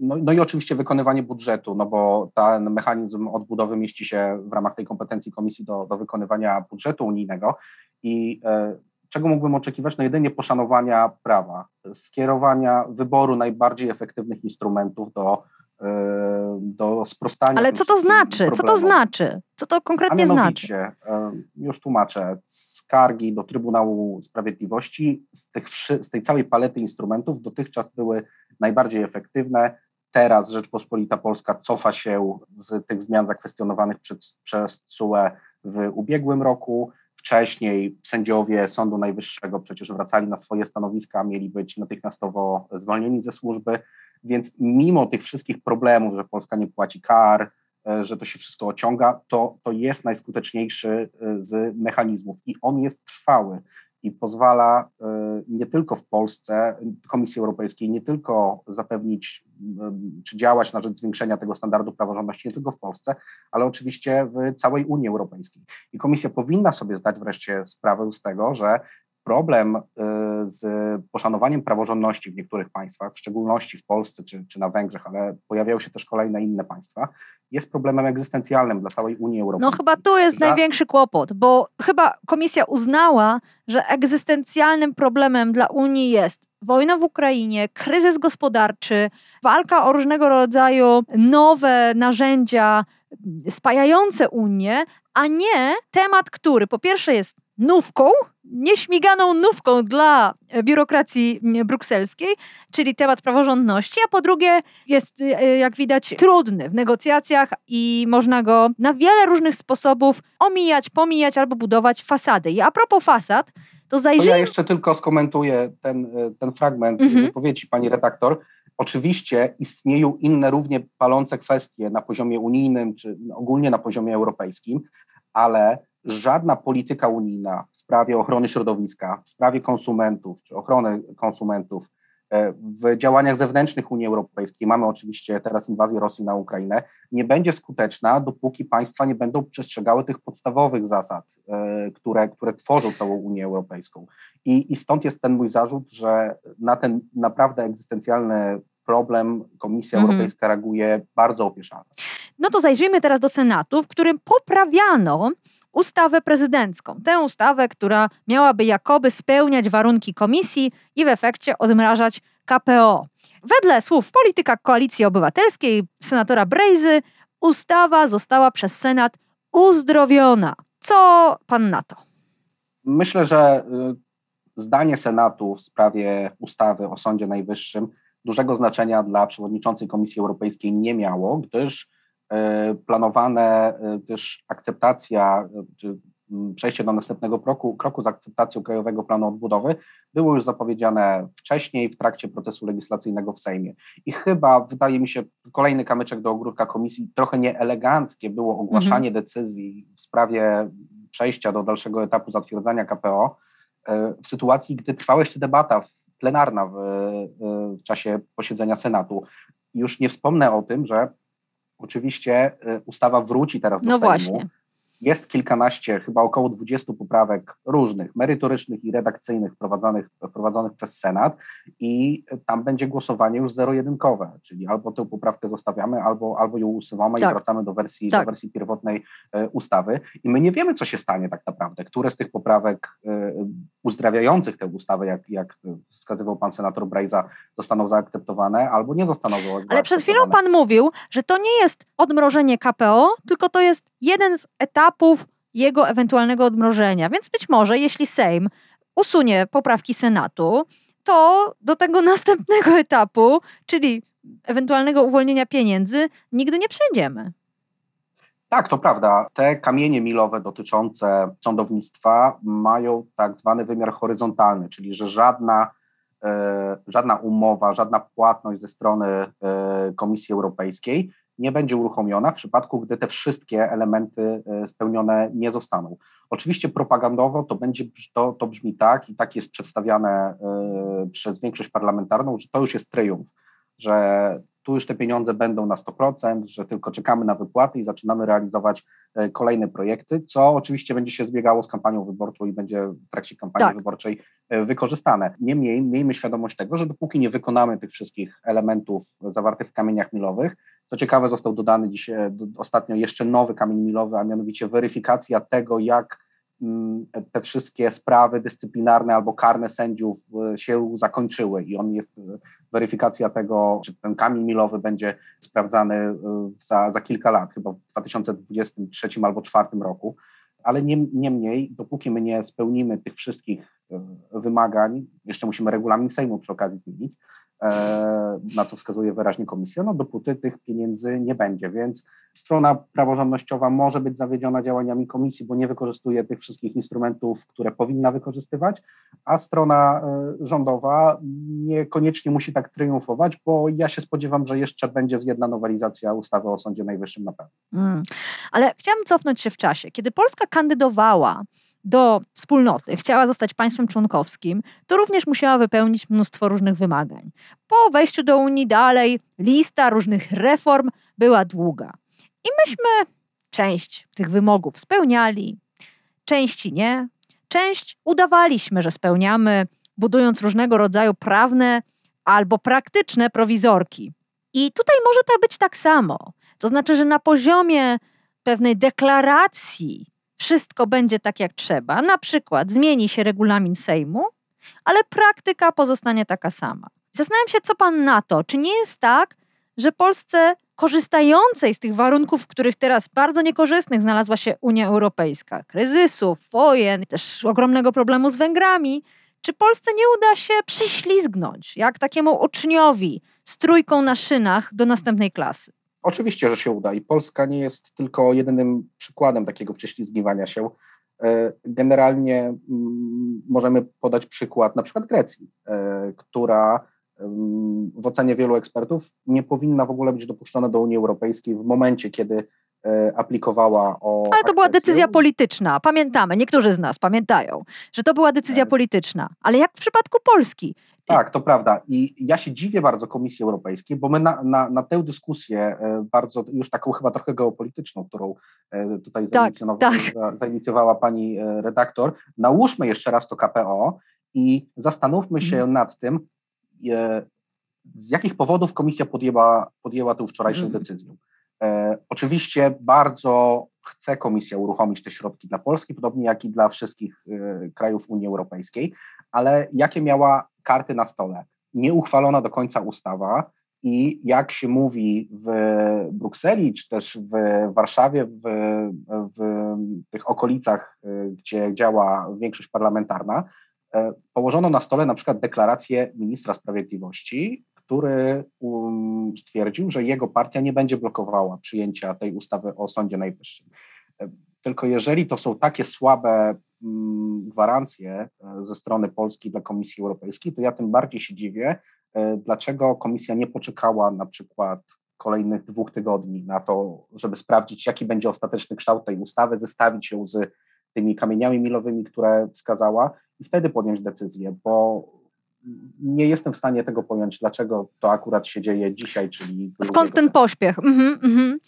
no, no i oczywiście wykonywanie budżetu, no bo ten mechanizm odbudowy mieści się w ramach tej kompetencji komisji do, do wykonywania budżetu unijnego i e, czego mógłbym oczekiwać? No jedynie poszanowania prawa, skierowania wyboru najbardziej efektywnych instrumentów do, e, do sprostania. Ale co to znaczy? Problemów. Co to znaczy? Co to konkretnie znaczy? E, już tłumaczę. Skargi do Trybunału Sprawiedliwości z, tych, z tej całej palety instrumentów dotychczas były najbardziej efektywne. Teraz Rzeczpospolita Polska cofa się z tych zmian zakwestionowanych przez, przez T S U E w ubiegłym roku. Wcześniej sędziowie Sądu Najwyższego przecież wracali na swoje stanowiska, mieli być natychmiastowo zwolnieni ze służby, więc mimo tych wszystkich problemów, że Polska nie płaci kar, że to się wszystko ociąga, to, to jest najskuteczniejszy z mechanizmów i on jest trwały. I pozwala nie tylko w Polsce, Komisji Europejskiej, nie tylko zapewnić czy działać na rzecz zwiększenia tego standardu praworządności, nie tylko w Polsce, ale oczywiście w całej Unii Europejskiej. I Komisja powinna sobie zdać wreszcie sprawę z tego, że problem z poszanowaniem praworządności w niektórych państwach, w szczególności w Polsce czy, czy na Węgrzech, ale pojawiają się też kolejne inne państwa, jest problemem egzystencjalnym dla całej Unii Europejskiej. No chyba tu jest dla... największy kłopot, bo chyba Komisja uznała, że egzystencjalnym problemem dla Unii jest wojna w Ukrainie, kryzys gospodarczy, walka o różnego rodzaju nowe narzędzia spajające Unię, a nie temat, który po pierwsze jest nówką, nieśmiganą nówką dla biurokracji brukselskiej, czyli temat praworządności, a po drugie jest, jak widać, trudny w negocjacjach i można go na wiele różnych sposobów omijać, pomijać albo budować fasady. I a propos fasad, to zajrzyjmy... Ja jeszcze tylko skomentuję ten, ten fragment mhm. wypowiedzi pani redaktor. Oczywiście istnieją inne równie palące kwestie na poziomie unijnym czy ogólnie na poziomie europejskim, ale żadna polityka unijna w sprawie ochrony środowiska, w sprawie konsumentów czy ochrony konsumentów, w działaniach zewnętrznych Unii Europejskiej, mamy oczywiście teraz inwazję Rosji na Ukrainę, nie będzie skuteczna, dopóki państwa nie będą przestrzegały tych podstawowych zasad, które, które tworzą całą Unię Europejską. I, i stąd jest ten mój zarzut, że na ten naprawdę egzystencjalny problem Komisja mhm. Europejska reaguje bardzo opieszale. No to zajrzyjmy teraz do Senatu, w którym poprawiano ustawę prezydencką. Tę ustawę, która miałaby jakoby spełniać warunki komisji i w efekcie odmrażać K P O. Wedle słów polityka Koalicji Obywatelskiej, senatora Brejzy, ustawa została przez Senat uzdrowiona. Co pan na to? Myślę, że zdanie Senatu w sprawie ustawy o Sądzie Najwyższym dużego znaczenia dla przewodniczącej Komisji Europejskiej nie miało, gdyż planowane też akceptacja, czy przejście do następnego kroku, kroku z akceptacją Krajowego Planu Odbudowy było już zapowiedziane wcześniej w trakcie procesu legislacyjnego w Sejmie. I chyba, wydaje mi się, kolejny kamyczek do ogródka komisji, trochę nieeleganckie było ogłaszanie mhm. decyzji w sprawie przejścia do dalszego etapu zatwierdzania K P O w sytuacji, gdy trwała jeszcze debata plenarna w, w czasie posiedzenia Senatu. Już nie wspomnę o tym, że oczywiście ustawa wróci teraz do no Sejmu. Właśnie. Jest kilkanaście, chyba około dwudziestu poprawek różnych, merytorycznych i redakcyjnych prowadzonych, prowadzonych przez Senat i tam będzie głosowanie już zero-jedynkowe, czyli albo tę poprawkę zostawiamy, albo, albo ją usuwamy tak. i wracamy do wersji, tak. do wersji pierwotnej ustawy. I my nie wiemy, co się stanie tak naprawdę, które z tych poprawek uzdrawiających tę ustawę, jak, jak wskazywał pan senator Brejza, zostaną zaakceptowane, albo nie zostaną zaakceptowane. Ale przed chwilą pan mówił, że to nie jest odmrożenie K P O, tylko to jest jeden z etapów jego ewentualnego odmrożenia. Więc być może, jeśli Sejm usunie poprawki Senatu, to do tego następnego etapu, czyli ewentualnego uwolnienia pieniędzy, nigdy nie przejdziemy. Tak, to prawda. Te kamienie milowe dotyczące sądownictwa mają tak zwany wymiar horyzontalny, czyli że żadna yy, żadna umowa, żadna płatność ze strony yy, Komisji Europejskiej nie będzie uruchomiona w przypadku, gdy te wszystkie elementy spełnione nie zostaną. Oczywiście propagandowo to będzie, to, to brzmi tak i tak jest przedstawiane y, przez większość parlamentarną, że to już jest tryumf, że tu już te pieniądze będą na sto procent, że tylko czekamy na wypłaty i zaczynamy realizować y, kolejne projekty, co oczywiście będzie się zbiegało z kampanią wyborczą i będzie w trakcie kampanii tak. wyborczej y, wykorzystane. Niemniej miejmy świadomość tego, że dopóki nie wykonamy tych wszystkich elementów zawartych w kamieniach milowych, co ciekawe, został dodany dziś, ostatnio jeszcze nowy kamień milowy, a mianowicie weryfikacja tego, jak te wszystkie sprawy dyscyplinarne albo karne sędziów się zakończyły i on jest weryfikacja tego, czy ten kamień milowy będzie sprawdzany za, za kilka lat, chyba w dwa tysiące dwudziestym trzecim albo dwa tysiące dwudziestym czwartym roku, ale nie, niemniej, dopóki my nie spełnimy tych wszystkich wymagań, jeszcze musimy regulamin Sejmu przy okazji zmienić, na co wskazuje wyraźnie komisja, no dopóty tych pieniędzy nie będzie, więc strona praworządnościowa może być zawiedziona działaniami komisji, bo nie wykorzystuje tych wszystkich instrumentów, które powinna wykorzystywać, a strona rządowa niekoniecznie musi tak triumfować, bo ja się spodziewam, że jeszcze będzie z jedna nowelizacja ustawy o Sądzie Najwyższym na pewno. Mm. Ale chciałam cofnąć się w czasie. Kiedy Polska kandydowała do wspólnoty, chciała zostać państwem członkowskim, to również musiała wypełnić mnóstwo różnych wymagań. Po wejściu do Unii dalej lista różnych reform była długa. I myśmy część tych wymogów spełniali, części nie, część udawaliśmy, że spełniamy, budując różnego rodzaju prawne albo praktyczne prowizorki. I tutaj może to być tak samo. To znaczy, że na poziomie pewnej deklaracji wszystko będzie tak, jak trzeba. Na przykład zmieni się regulamin Sejmu, ale praktyka pozostanie taka sama. Zastanawiam się, co pan na to. Czy nie jest tak, że Polsce korzystającej z tych warunków, w których teraz bardzo niekorzystnych znalazła się Unia Europejska, kryzysów, wojen, też ogromnego problemu z Węgrami, czy Polsce nie uda się przyślizgnąć, jak takiemu uczniowi z trójką na szynach do następnej klasy? Oczywiście, że się uda i Polska nie jest tylko jedynym przykładem takiego prześlizgiwania się. Generalnie możemy podać przykład na przykład Grecji, która w ocenie wielu ekspertów nie powinna w ogóle być dopuszczona do Unii Europejskiej w momencie, kiedy aplikowała o akcesję. Ale to była decyzja polityczna, pamiętamy, niektórzy z nas pamiętają, że to była decyzja polityczna, ale jak w przypadku Polski? Tak, to prawda i ja się dziwię bardzo Komisji Europejskiej, bo my na, na, na tę dyskusję bardzo, już taką chyba trochę geopolityczną, którą tutaj tak, tak. zainicjowała pani redaktor, nałóżmy jeszcze raz to K P O i zastanówmy się hmm. nad tym, z jakich powodów Komisja podjęła, podjęła tę wczorajszą hmm. decyzję. Oczywiście bardzo chce Komisja uruchomić te środki dla Polski, podobnie jak i dla wszystkich krajów Unii Europejskiej, ale jakie miała karty na stole? Nieuchwalona do końca ustawa i jak się mówi w Brukseli, czy też w Warszawie, w, w tych okolicach, gdzie działa większość parlamentarna, położono na stole na przykład deklarację ministra sprawiedliwości, który stwierdził, że jego partia nie będzie blokowała przyjęcia tej ustawy o Sądzie Najwyższym. Tylko jeżeli to są takie słabe gwarancje ze strony Polski dla Komisji Europejskiej, to ja tym bardziej się dziwię, dlaczego Komisja nie poczekała na przykład kolejnych dwóch tygodni na to, żeby sprawdzić, jaki będzie ostateczny kształt tej ustawy, zestawić ją z tymi kamieniami milowymi, które wskazała i wtedy podjąć decyzję, bo nie jestem w stanie tego pojąć, dlaczego to akurat się dzieje dzisiaj, czyli... Skąd ten pośpiech? Mhm, mhm.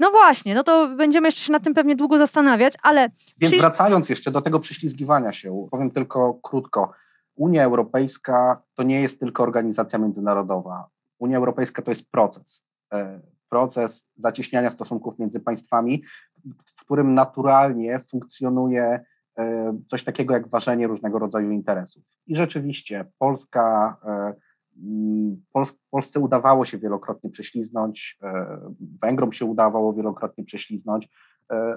No właśnie, no to będziemy jeszcze się nad tym pewnie długo zastanawiać, ale... Więc wracając jeszcze do tego prześlizgiwania się, powiem tylko krótko. Unia Europejska to nie jest tylko organizacja międzynarodowa. Unia Europejska to jest proces. Proces zacieśniania stosunków między państwami, w którym naturalnie funkcjonuje coś takiego jak ważenie różnego rodzaju interesów. I rzeczywiście Polska, Pols- Polsce udawało się wielokrotnie prześliznąć, Węgrom się udawało wielokrotnie prześliznąć,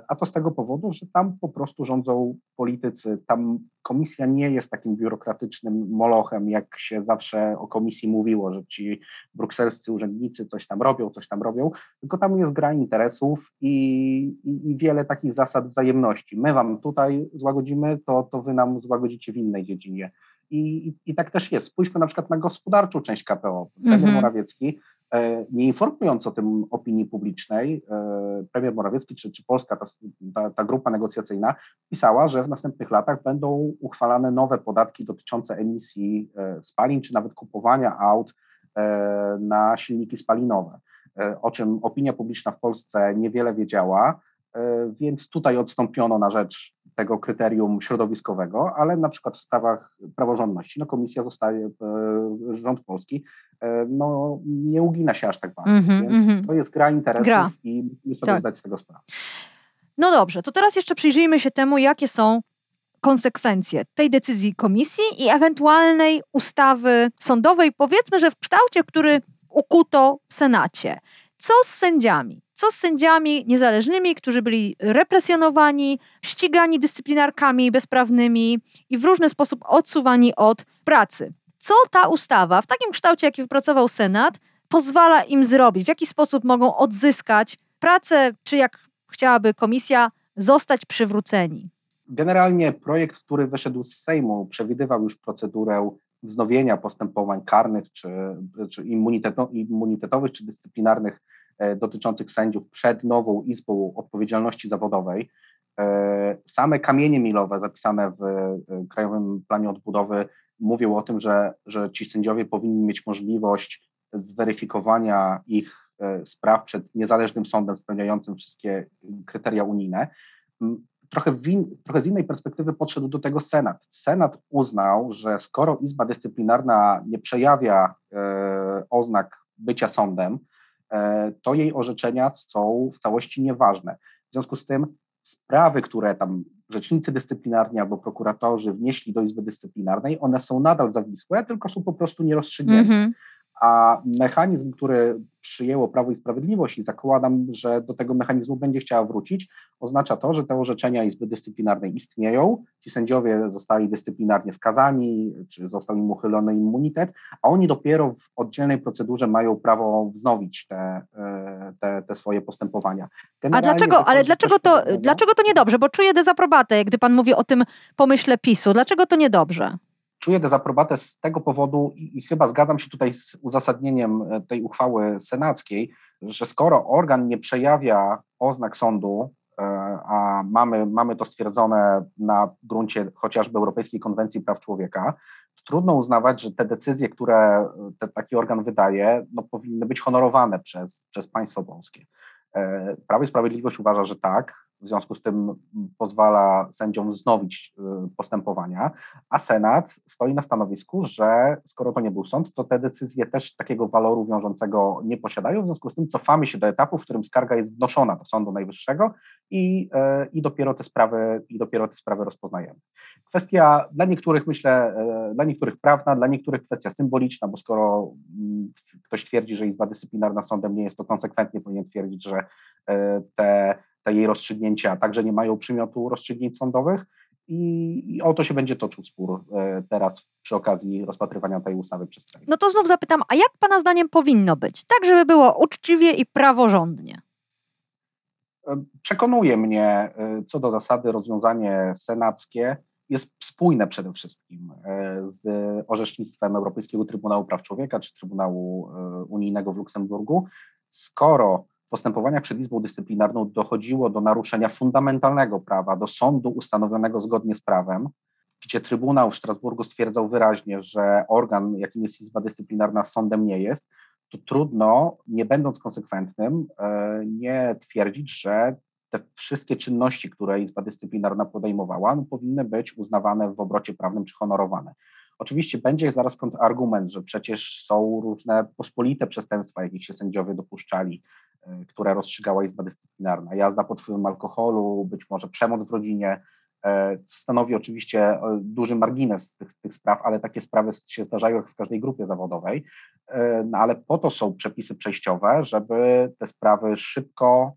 a to z tego powodu, że tam po prostu rządzą politycy. Tam komisja nie jest takim biurokratycznym molochem, jak się zawsze o komisji mówiło, że ci brukselscy urzędnicy coś tam robią, coś tam robią, tylko tam jest gra interesów i, i, i wiele takich zasad wzajemności. My wam tutaj złagodzimy, to, to wy nam złagodzicie w innej dziedzinie. I, i, i tak też jest. Spójrzmy na przykład na gospodarczą część K P O. Premier mm-hmm. Morawiecki, nie informując o tym opinii publicznej, premier Morawiecki czy, czy Polska, ta, ta, ta grupa negocjacyjna pisała, że w następnych latach będą uchwalane nowe podatki dotyczące emisji spalin czy nawet kupowania aut na silniki spalinowe, o czym opinia publiczna w Polsce niewiele wiedziała, więc tutaj odstąpiono na rzecz tego kryterium środowiskowego, ale na przykład w sprawach praworządności, no komisja zostaje, rząd polski, no nie ugina się aż tak bardzo, mm-hmm, więc mm-hmm. to jest gra interesów gra. I musimy sobie tak. zdać z tego sprawę. No dobrze, to teraz jeszcze przyjrzyjmy się temu, jakie są konsekwencje tej decyzji komisji i ewentualnej ustawy sądowej, powiedzmy, że w kształcie, który ukuto w Senacie. Co z sędziami? Co z sędziami niezależnymi, którzy byli represjonowani, ścigani dyscyplinarkami bezprawnymi i w różny sposób odsuwani od pracy? Co ta ustawa w takim kształcie, jaki wypracował Senat, pozwala im zrobić? W jaki sposób mogą odzyskać pracę, czy jak chciałaby komisja, zostać przywróceni? Generalnie projekt, który wyszedł z Sejmu, przewidywał już procedurę wznowienia postępowań karnych, czy, czy immuniteto, immunitetowych, czy dyscyplinarnych dotyczących sędziów przed nową Izbą Odpowiedzialności Zawodowej. Same kamienie milowe zapisane w Krajowym Planie Odbudowy mówią o tym, że, że ci sędziowie powinni mieć możliwość zweryfikowania ich spraw przed niezależnym sądem spełniającym wszystkie kryteria unijne. Trochę, win, trochę z innej perspektywy podszedł do tego Senat. Senat uznał, że skoro Izba Dyscyplinarna nie przejawia e, oznak bycia sądem, e, to jej orzeczenia są w całości nieważne. W związku z tym sprawy, które tam rzecznicy dyscyplinarni albo prokuratorzy wnieśli do Izby Dyscyplinarnej, one są nadal zawisłe, tylko są po prostu nierozstrzygnięte. Mm-hmm. A mechanizm, który przyjęło Prawo i Sprawiedliwość, i zakładam, że do tego mechanizmu będzie chciała wrócić, oznacza to, że te orzeczenia Izby Dyscyplinarnej istnieją, ci sędziowie zostali dyscyplinarnie skazani, czy został im uchylony immunitet, a oni dopiero w oddzielnej procedurze mają prawo wznowić te, te, te swoje postępowania. Generalnie a dlaczego, ale dlaczego to, dlaczego to niedobrze? Bo czuję dezaprobatę, gdy pan mówi o tym pomyśle PiSu. Dlaczego to niedobrze? Czuję dezaprobatę z tego powodu i chyba zgadzam się tutaj z uzasadnieniem tej uchwały senackiej, że skoro organ nie przejawia oznak sądu, a mamy, mamy to stwierdzone na gruncie chociażby Europejskiej Konwencji Praw Człowieka, to trudno uznawać, że te decyzje, które te, taki organ wydaje, no, powinny być honorowane przez, przez państwo polskie. Prawo i Sprawiedliwość uważa, że tak, w związku z tym pozwala sędziom wznowić postępowania, a Senat stoi na stanowisku, że skoro to nie był sąd, to te decyzje też takiego waloru wiążącego nie posiadają, w związku z tym cofamy się do etapu, w którym skarga jest wnoszona do Sądu Najwyższego i, i, dopiero, te sprawy, i dopiero te sprawy rozpoznajemy. Kwestia dla niektórych, myślę, dla niektórych prawna, dla niektórych kwestia symboliczna, bo skoro ktoś twierdzi, że Izba Dyscyplinarna sądem nie jest, to konsekwentnie powinien twierdzić, że te te jej rozstrzygnięcia także nie mają przymiotu rozstrzygnięć sądowych i, i o to się będzie toczył spór e, teraz przy okazji rozpatrywania tej ustawy przez Sejm. No to znów zapytam, a jak pana zdaniem powinno być? Tak, żeby było uczciwie i praworządnie. Przekonuje mnie e, co do zasady rozwiązanie senackie, jest spójne przede wszystkim e, z orzecznictwem Europejskiego Trybunału Praw Człowieka czy Trybunału e, Unijnego w Luksemburgu. Skoro w postępowaniach przed Izbą Dyscyplinarną dochodziło do naruszenia fundamentalnego prawa, do sądu ustanowionego zgodnie z prawem, gdzie Trybunał w Strasburgu stwierdzał wyraźnie, że organ, jakim jest Izba Dyscyplinarna, sądem nie jest, to trudno, nie będąc konsekwentnym, nie twierdzić, że te wszystkie czynności, które Izba Dyscyplinarna podejmowała, no, powinny być uznawane w obrocie prawnym czy honorowane. Oczywiście będzie zaraz kontrargument, że przecież są różne pospolite przestępstwa, jakich się sędziowie dopuszczali, które rozstrzygała Izba Dyscyplinarna. Jazda pod wpływem alkoholu, być może przemoc w rodzinie, co stanowi oczywiście duży margines tych, tych spraw, ale takie sprawy się zdarzają jak w każdej grupie zawodowej, no, ale po to są przepisy przejściowe, żeby te sprawy szybko,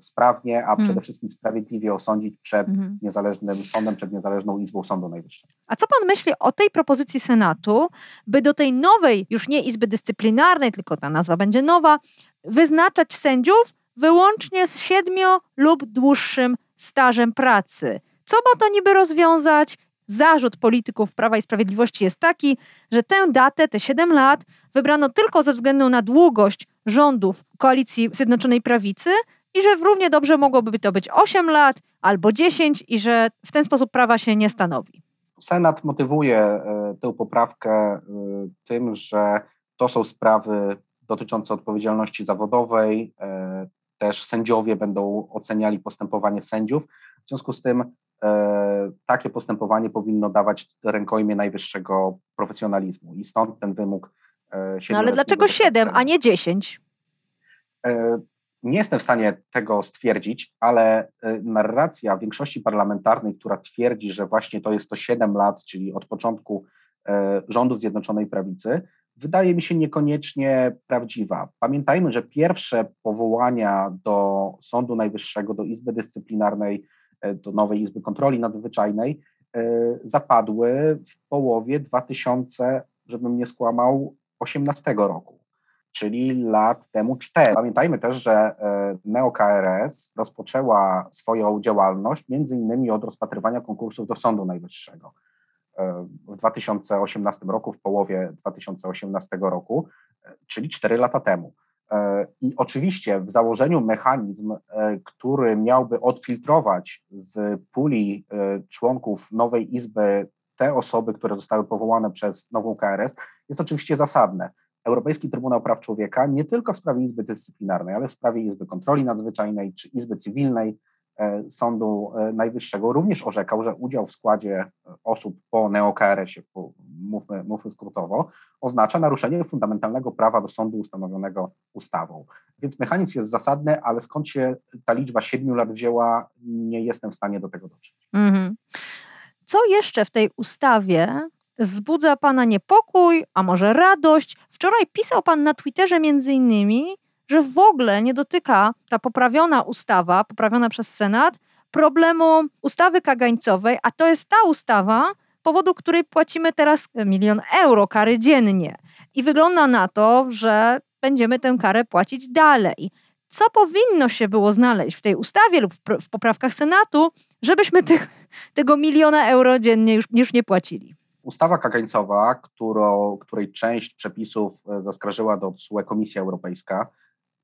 sprawnie, a przede wszystkim sprawiedliwie osądzić przed niezależnym sądem, przed niezależną Izbą Sądu Najwyższego. A co pan myśli o tej propozycji Senatu, by do tej nowej, już nie Izby Dyscyplinarnej, tylko ta nazwa będzie nowa, wyznaczać sędziów wyłącznie z siedmiu lub dłuższym stażem pracy? Co ma to niby rozwiązać? Zarzut polityków Prawa i Sprawiedliwości jest taki, że tę datę, te siedem lat, wybrano tylko ze względu na długość rządów koalicji Zjednoczonej Prawicy i że równie dobrze mogłoby to być osiem lat albo dziesięć i że w ten sposób prawa się nie stanowi. Senat motywuje tę poprawkę tym, że to są sprawy dotyczące odpowiedzialności zawodowej, też sędziowie będą oceniali postępowanie sędziów. W związku z tym takie postępowanie powinno dawać rękojmię najwyższego profesjonalizmu i stąd ten wymóg siedmiu. No ale dlaczego siedem, a nie dziesięć? Nie jestem w stanie tego stwierdzić, ale narracja większości parlamentarnej, która twierdzi, że właśnie to jest to siedem lat, czyli od początku rządu Zjednoczonej Prawicy, wydaje mi się niekoniecznie prawdziwa. Pamiętajmy, że pierwsze powołania do Sądu Najwyższego, do Izby Dyscyplinarnej, do nowej Izby Kontroli Nadzwyczajnej zapadły w połowie dwa tysiące, żebym nie skłamał, osiemnastego roku, czyli lat temu cztery. Pamiętajmy też, że Neo-K R S rozpoczęła swoją działalność między innymi od rozpatrywania konkursów do Sądu Najwyższego w dwa tysiące osiemnastym roku, w połowie dwa tysiące osiemnastego roku, czyli cztery lata temu. I oczywiście w założeniu mechanizm, który miałby odfiltrować z puli członków nowej Izby te osoby, które zostały powołane przez nową K R S, jest oczywiście zasadne. Europejski Trybunał Praw Człowieka nie tylko w sprawie Izby Dyscyplinarnej, ale w sprawie Izby Kontroli Nadzwyczajnej czy Izby Cywilnej Sądu Najwyższego również orzekał, że udział w składzie osób po Neo-K R S-ie, po, mówmy, mówmy skrótowo, oznacza naruszenie fundamentalnego prawa do sądu ustanowionego ustawą. Więc mechanizm jest zasadny, ale skąd się ta liczba siedmiu lat wzięła, nie jestem w stanie do tego dotrzeć. Mhm. Co jeszcze w tej ustawie wzbudza pana niepokój, a może radość? Wczoraj pisał pan na Twitterze między innymi, że w ogóle nie dotyka ta poprawiona ustawa, poprawiona przez Senat, problemu ustawy kagańcowej, a to jest ta ustawa, powodu której płacimy teraz milion euro kary dziennie. I wygląda na to, że będziemy tę karę płacić dalej. Co powinno się było znaleźć w tej ustawie lub w poprawkach Senatu, żebyśmy tych, tego miliona euro dziennie już, już nie płacili? Ustawa kagańcowa, którą, której część przepisów zaskarżyła do T S U E Komisja Europejska,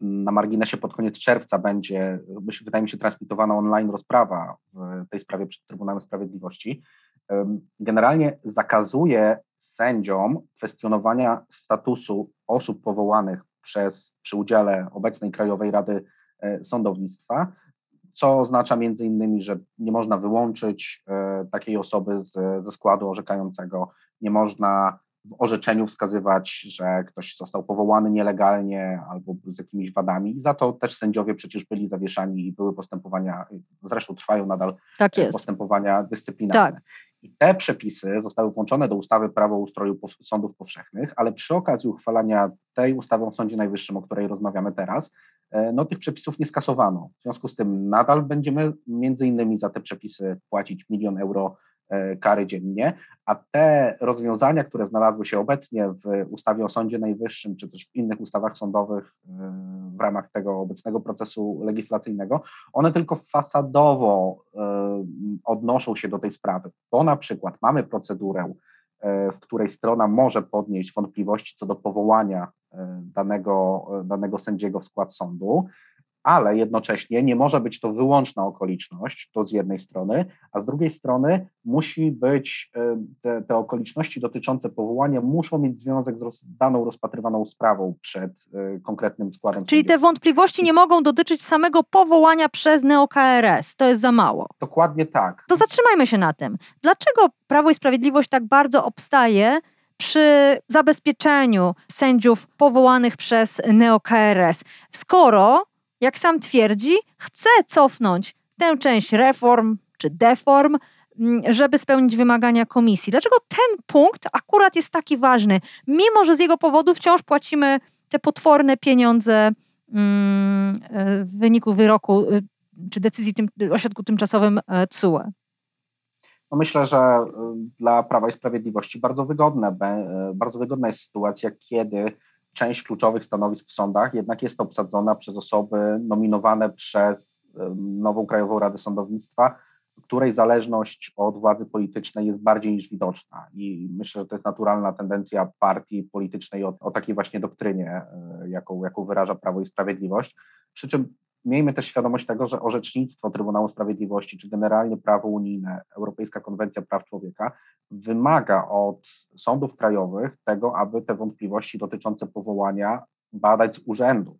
na marginesie pod koniec czerwca będzie, wydaje mi się, transmitowana online rozprawa w tej sprawie przed Trybunałem Sprawiedliwości, generalnie zakazuje sędziom kwestionowania statusu osób powołanych przez, przy udziale obecnej Krajowej Rady Sądownictwa, co oznacza między innymi, że nie można wyłączyć takiej osoby z, ze składu orzekającego, nie można w orzeczeniu wskazywać, że ktoś został powołany nielegalnie albo z jakimiś wadami. I za to też sędziowie przecież byli zawieszani i były postępowania, zresztą trwają nadal tak jest. postępowania dyscyplinarne. Tak. I te przepisy zostały włączone do ustawy Prawo o ustroju sądów powszechnych, ale przy okazji uchwalania tej ustawy o Sądzie Najwyższym, o której rozmawiamy teraz, no tych przepisów nie skasowano. W związku z tym nadal będziemy między innymi za te przepisy płacić milion euro kary dziennie, a te rozwiązania, które znalazły się obecnie w ustawie o Sądzie Najwyższym, czy też w innych ustawach sądowych w ramach tego obecnego procesu legislacyjnego, one tylko fasadowo odnoszą się do tej sprawy, bo na przykład mamy procedurę, w której strona może podnieść wątpliwości co do powołania danego, danego sędziego w skład sądu, ale jednocześnie nie może być to wyłączna okoliczność, to z jednej strony, a z drugiej strony musi być, te, te okoliczności dotyczące powołania muszą mieć związek z roz, daną rozpatrywaną sprawą przed y, konkretnym składem. Czyli te wątpliwości nie mogą dotyczyć samego powołania przez Neo-K R S, to jest za mało. Dokładnie tak. To zatrzymajmy się na tym. Dlaczego Prawo i Sprawiedliwość tak bardzo obstaje przy zabezpieczeniu sędziów powołanych przez Neo-K R S, skoro, jak sam twierdzi, chce cofnąć tę część reform czy deform, żeby spełnić wymagania komisji? Dlaczego ten punkt akurat jest taki ważny, mimo że z jego powodu wciąż płacimy te potworne pieniądze w wyniku wyroku czy decyzji tym, ośrodku tymczasowym T S U E? No myślę, że dla Prawa i Sprawiedliwości bardzo wygodne, bardzo wygodna jest sytuacja, kiedy część kluczowych stanowisk w sądach jednak jest obsadzona przez osoby nominowane przez nową Krajową Radę Sądownictwa, której zależność od władzy politycznej jest bardziej niż widoczna. I myślę, że to jest naturalna tendencja partii politycznej o, o takiej właśnie doktrynie, jaką, jaką wyraża Prawo i Sprawiedliwość. Przy czym miejmy też świadomość tego, że orzecznictwo Trybunału Sprawiedliwości, czy generalnie prawo unijne, Europejska Konwencja Praw Człowieka wymaga od sądów krajowych tego, aby te wątpliwości dotyczące powołania badać z urzędu.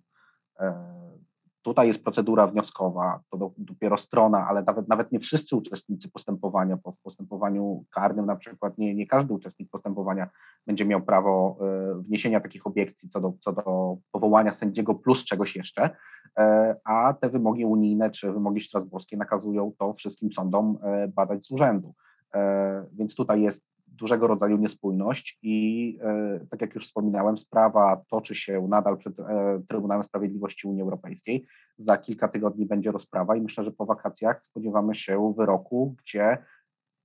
Tutaj jest procedura wnioskowa, to dopiero strona, ale nawet, nawet nie wszyscy uczestnicy postępowania, bo w postępowaniu karnym na przykład nie, nie każdy uczestnik postępowania będzie miał prawo wniesienia takich obiekcji co do, co do powołania sędziego plus czegoś jeszcze, a te wymogi unijne czy wymogi strasburskie nakazują to wszystkim sądom badać z urzędu. Więc tutaj jest dużego rodzaju niespójność i tak jak już wspominałem, sprawa toczy się nadal przed Trybunałem Sprawiedliwości Unii Europejskiej. Za kilka tygodni będzie rozprawa i myślę, że po wakacjach spodziewamy się wyroku, gdzie,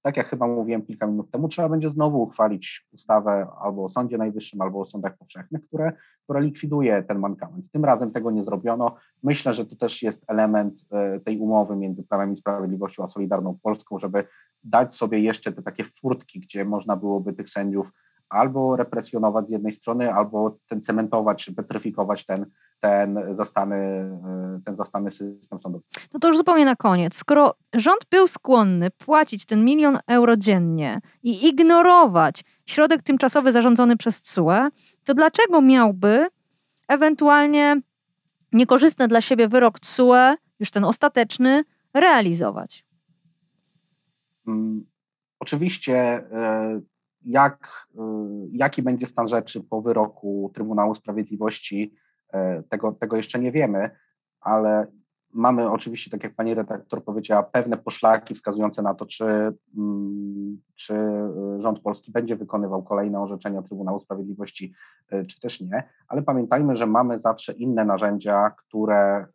tak jak chyba mówiłem kilka minut temu, trzeba będzie znowu uchwalić ustawę albo o Sądzie Najwyższym, albo o sądach powszechnych, które, które likwiduje ten mankament. Tym razem tego nie zrobiono. Myślę, że to też jest element tej umowy między Prawem i Sprawiedliwością a Solidarną Polską, żeby dać sobie jeszcze te takie furtki, gdzie można byłoby tych sędziów albo represjonować z jednej strony, albo ten cementować, czy petryfikować ten, ten, zastany, ten zastany system sądowy. No to już zupełnie na koniec. Skoro rząd był skłonny płacić ten milion euro dziennie i ignorować środek tymczasowy zarządzony przez T S U E, to dlaczego miałby ewentualnie niekorzystny dla siebie wyrok T S U E, już ten ostateczny, realizować? Oczywiście jak, jaki będzie stan rzeczy po wyroku Trybunału Sprawiedliwości, tego, tego jeszcze nie wiemy, ale mamy oczywiście, tak jak pani redaktor powiedziała, pewne poszlaki wskazujące na to, czy, czy rząd polski będzie wykonywał kolejne orzeczenia Trybunału Sprawiedliwości, czy też nie, ale pamiętajmy, że mamy zawsze inne narzędzia, które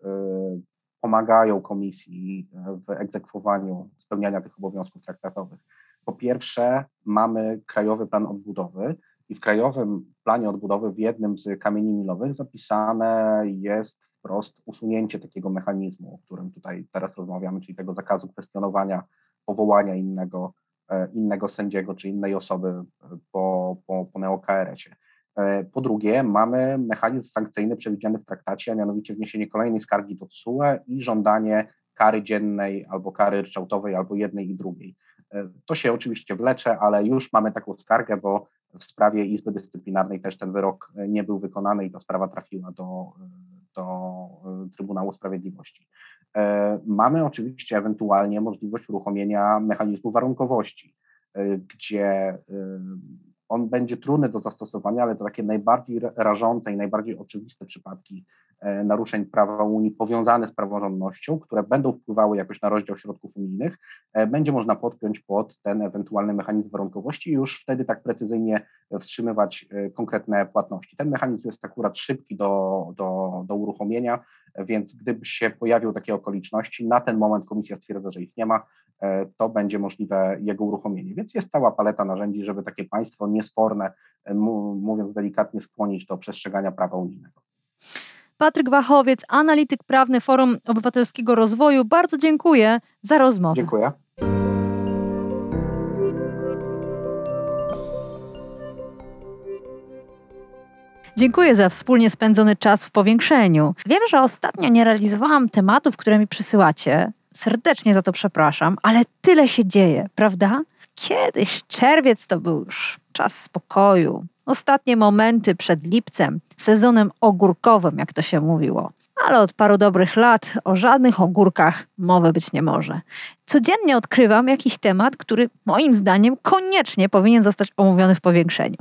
pomagają komisji w egzekwowaniu spełniania tych obowiązków traktatowych. Po pierwsze, mamy Krajowy Plan Odbudowy i w Krajowym Planie Odbudowy w jednym z kamieni milowych zapisane jest wprost usunięcie takiego mechanizmu, o którym tutaj teraz rozmawiamy, czyli tego zakazu kwestionowania powołania innego, innego sędziego czy innej osoby po, po, po Neo-K R S-ie. Po drugie, mamy mechanizm sankcyjny przewidziany w traktacie, a mianowicie wniesienie kolejnej skargi do T S U E i żądanie kary dziennej albo kary ryczałtowej, albo jednej i drugiej. To się oczywiście wlecze, ale już mamy taką skargę, bo w sprawie Izby Dyscyplinarnej też ten wyrok nie był wykonany i ta sprawa trafiła do, do Trybunału Sprawiedliwości. Mamy oczywiście ewentualnie możliwość uruchomienia mechanizmu warunkowości, gdzie on będzie trudny do zastosowania, ale to takie najbardziej rażące i najbardziej oczywiste przypadki naruszeń prawa Unii powiązane z praworządnością, które będą wpływały jakoś na rozdział środków unijnych, będzie można podpiąć pod ten ewentualny mechanizm warunkowości i już wtedy tak precyzyjnie wstrzymywać konkretne płatności. Ten mechanizm jest akurat szybki do, do, do uruchomienia, więc gdyby się pojawiły takie okoliczności, na ten moment komisja stwierdza, że ich nie ma, to będzie możliwe jego uruchomienie. Więc jest cała paleta narzędzi, żeby takie państwo niesporne, mówiąc delikatnie, skłonić do przestrzegania prawa unijnego. Patryk Wachowiec, analityk prawny Forum Obywatelskiego Rozwoju. Bardzo dziękuję za rozmowę. Dziękuję. Dziękuję za wspólnie spędzony czas w powiększeniu. Wiem, że ostatnio nie realizowałam tematów, które mi przysyłacie. Serdecznie za to przepraszam, ale tyle się dzieje, prawda? Kiedyś czerwiec to był już czas spokoju. Ostatnie momenty przed lipcem, sezonem ogórkowym, jak to się mówiło. Ale od paru dobrych lat o żadnych ogórkach mowy być nie może. Codziennie odkrywam jakiś temat, który moim zdaniem koniecznie powinien zostać omówiony w powiększeniu.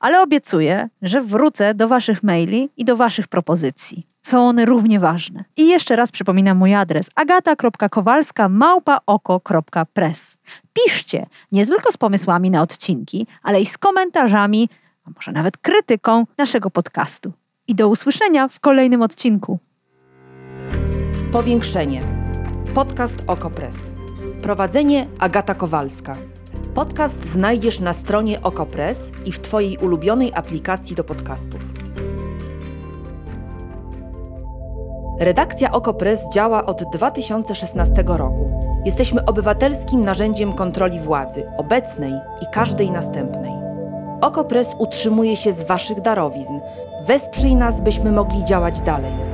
Ale obiecuję, że wrócę do waszych maili i do waszych propozycji. Są one równie ważne. I jeszcze raz przypominam mój adres agata kropka kowalska małpa oko kropka press. Piszcie nie tylko z pomysłami na odcinki, ale i z komentarzami, a może nawet krytyką naszego podcastu. I do usłyszenia w kolejnym odcinku. Powiększenie. Podcast Okopres. Prowadzenie Agata Kowalska. Podcast znajdziesz na stronie Okopres i w twojej ulubionej aplikacji do podcastów. Redakcja Okopres działa od dwa tysiące szesnastego roku. Jesteśmy obywatelskim narzędziem kontroli władzy, obecnej i każdej następnej. Okopres utrzymuje się z waszych darowizn. Wesprzyj nas, byśmy mogli działać dalej.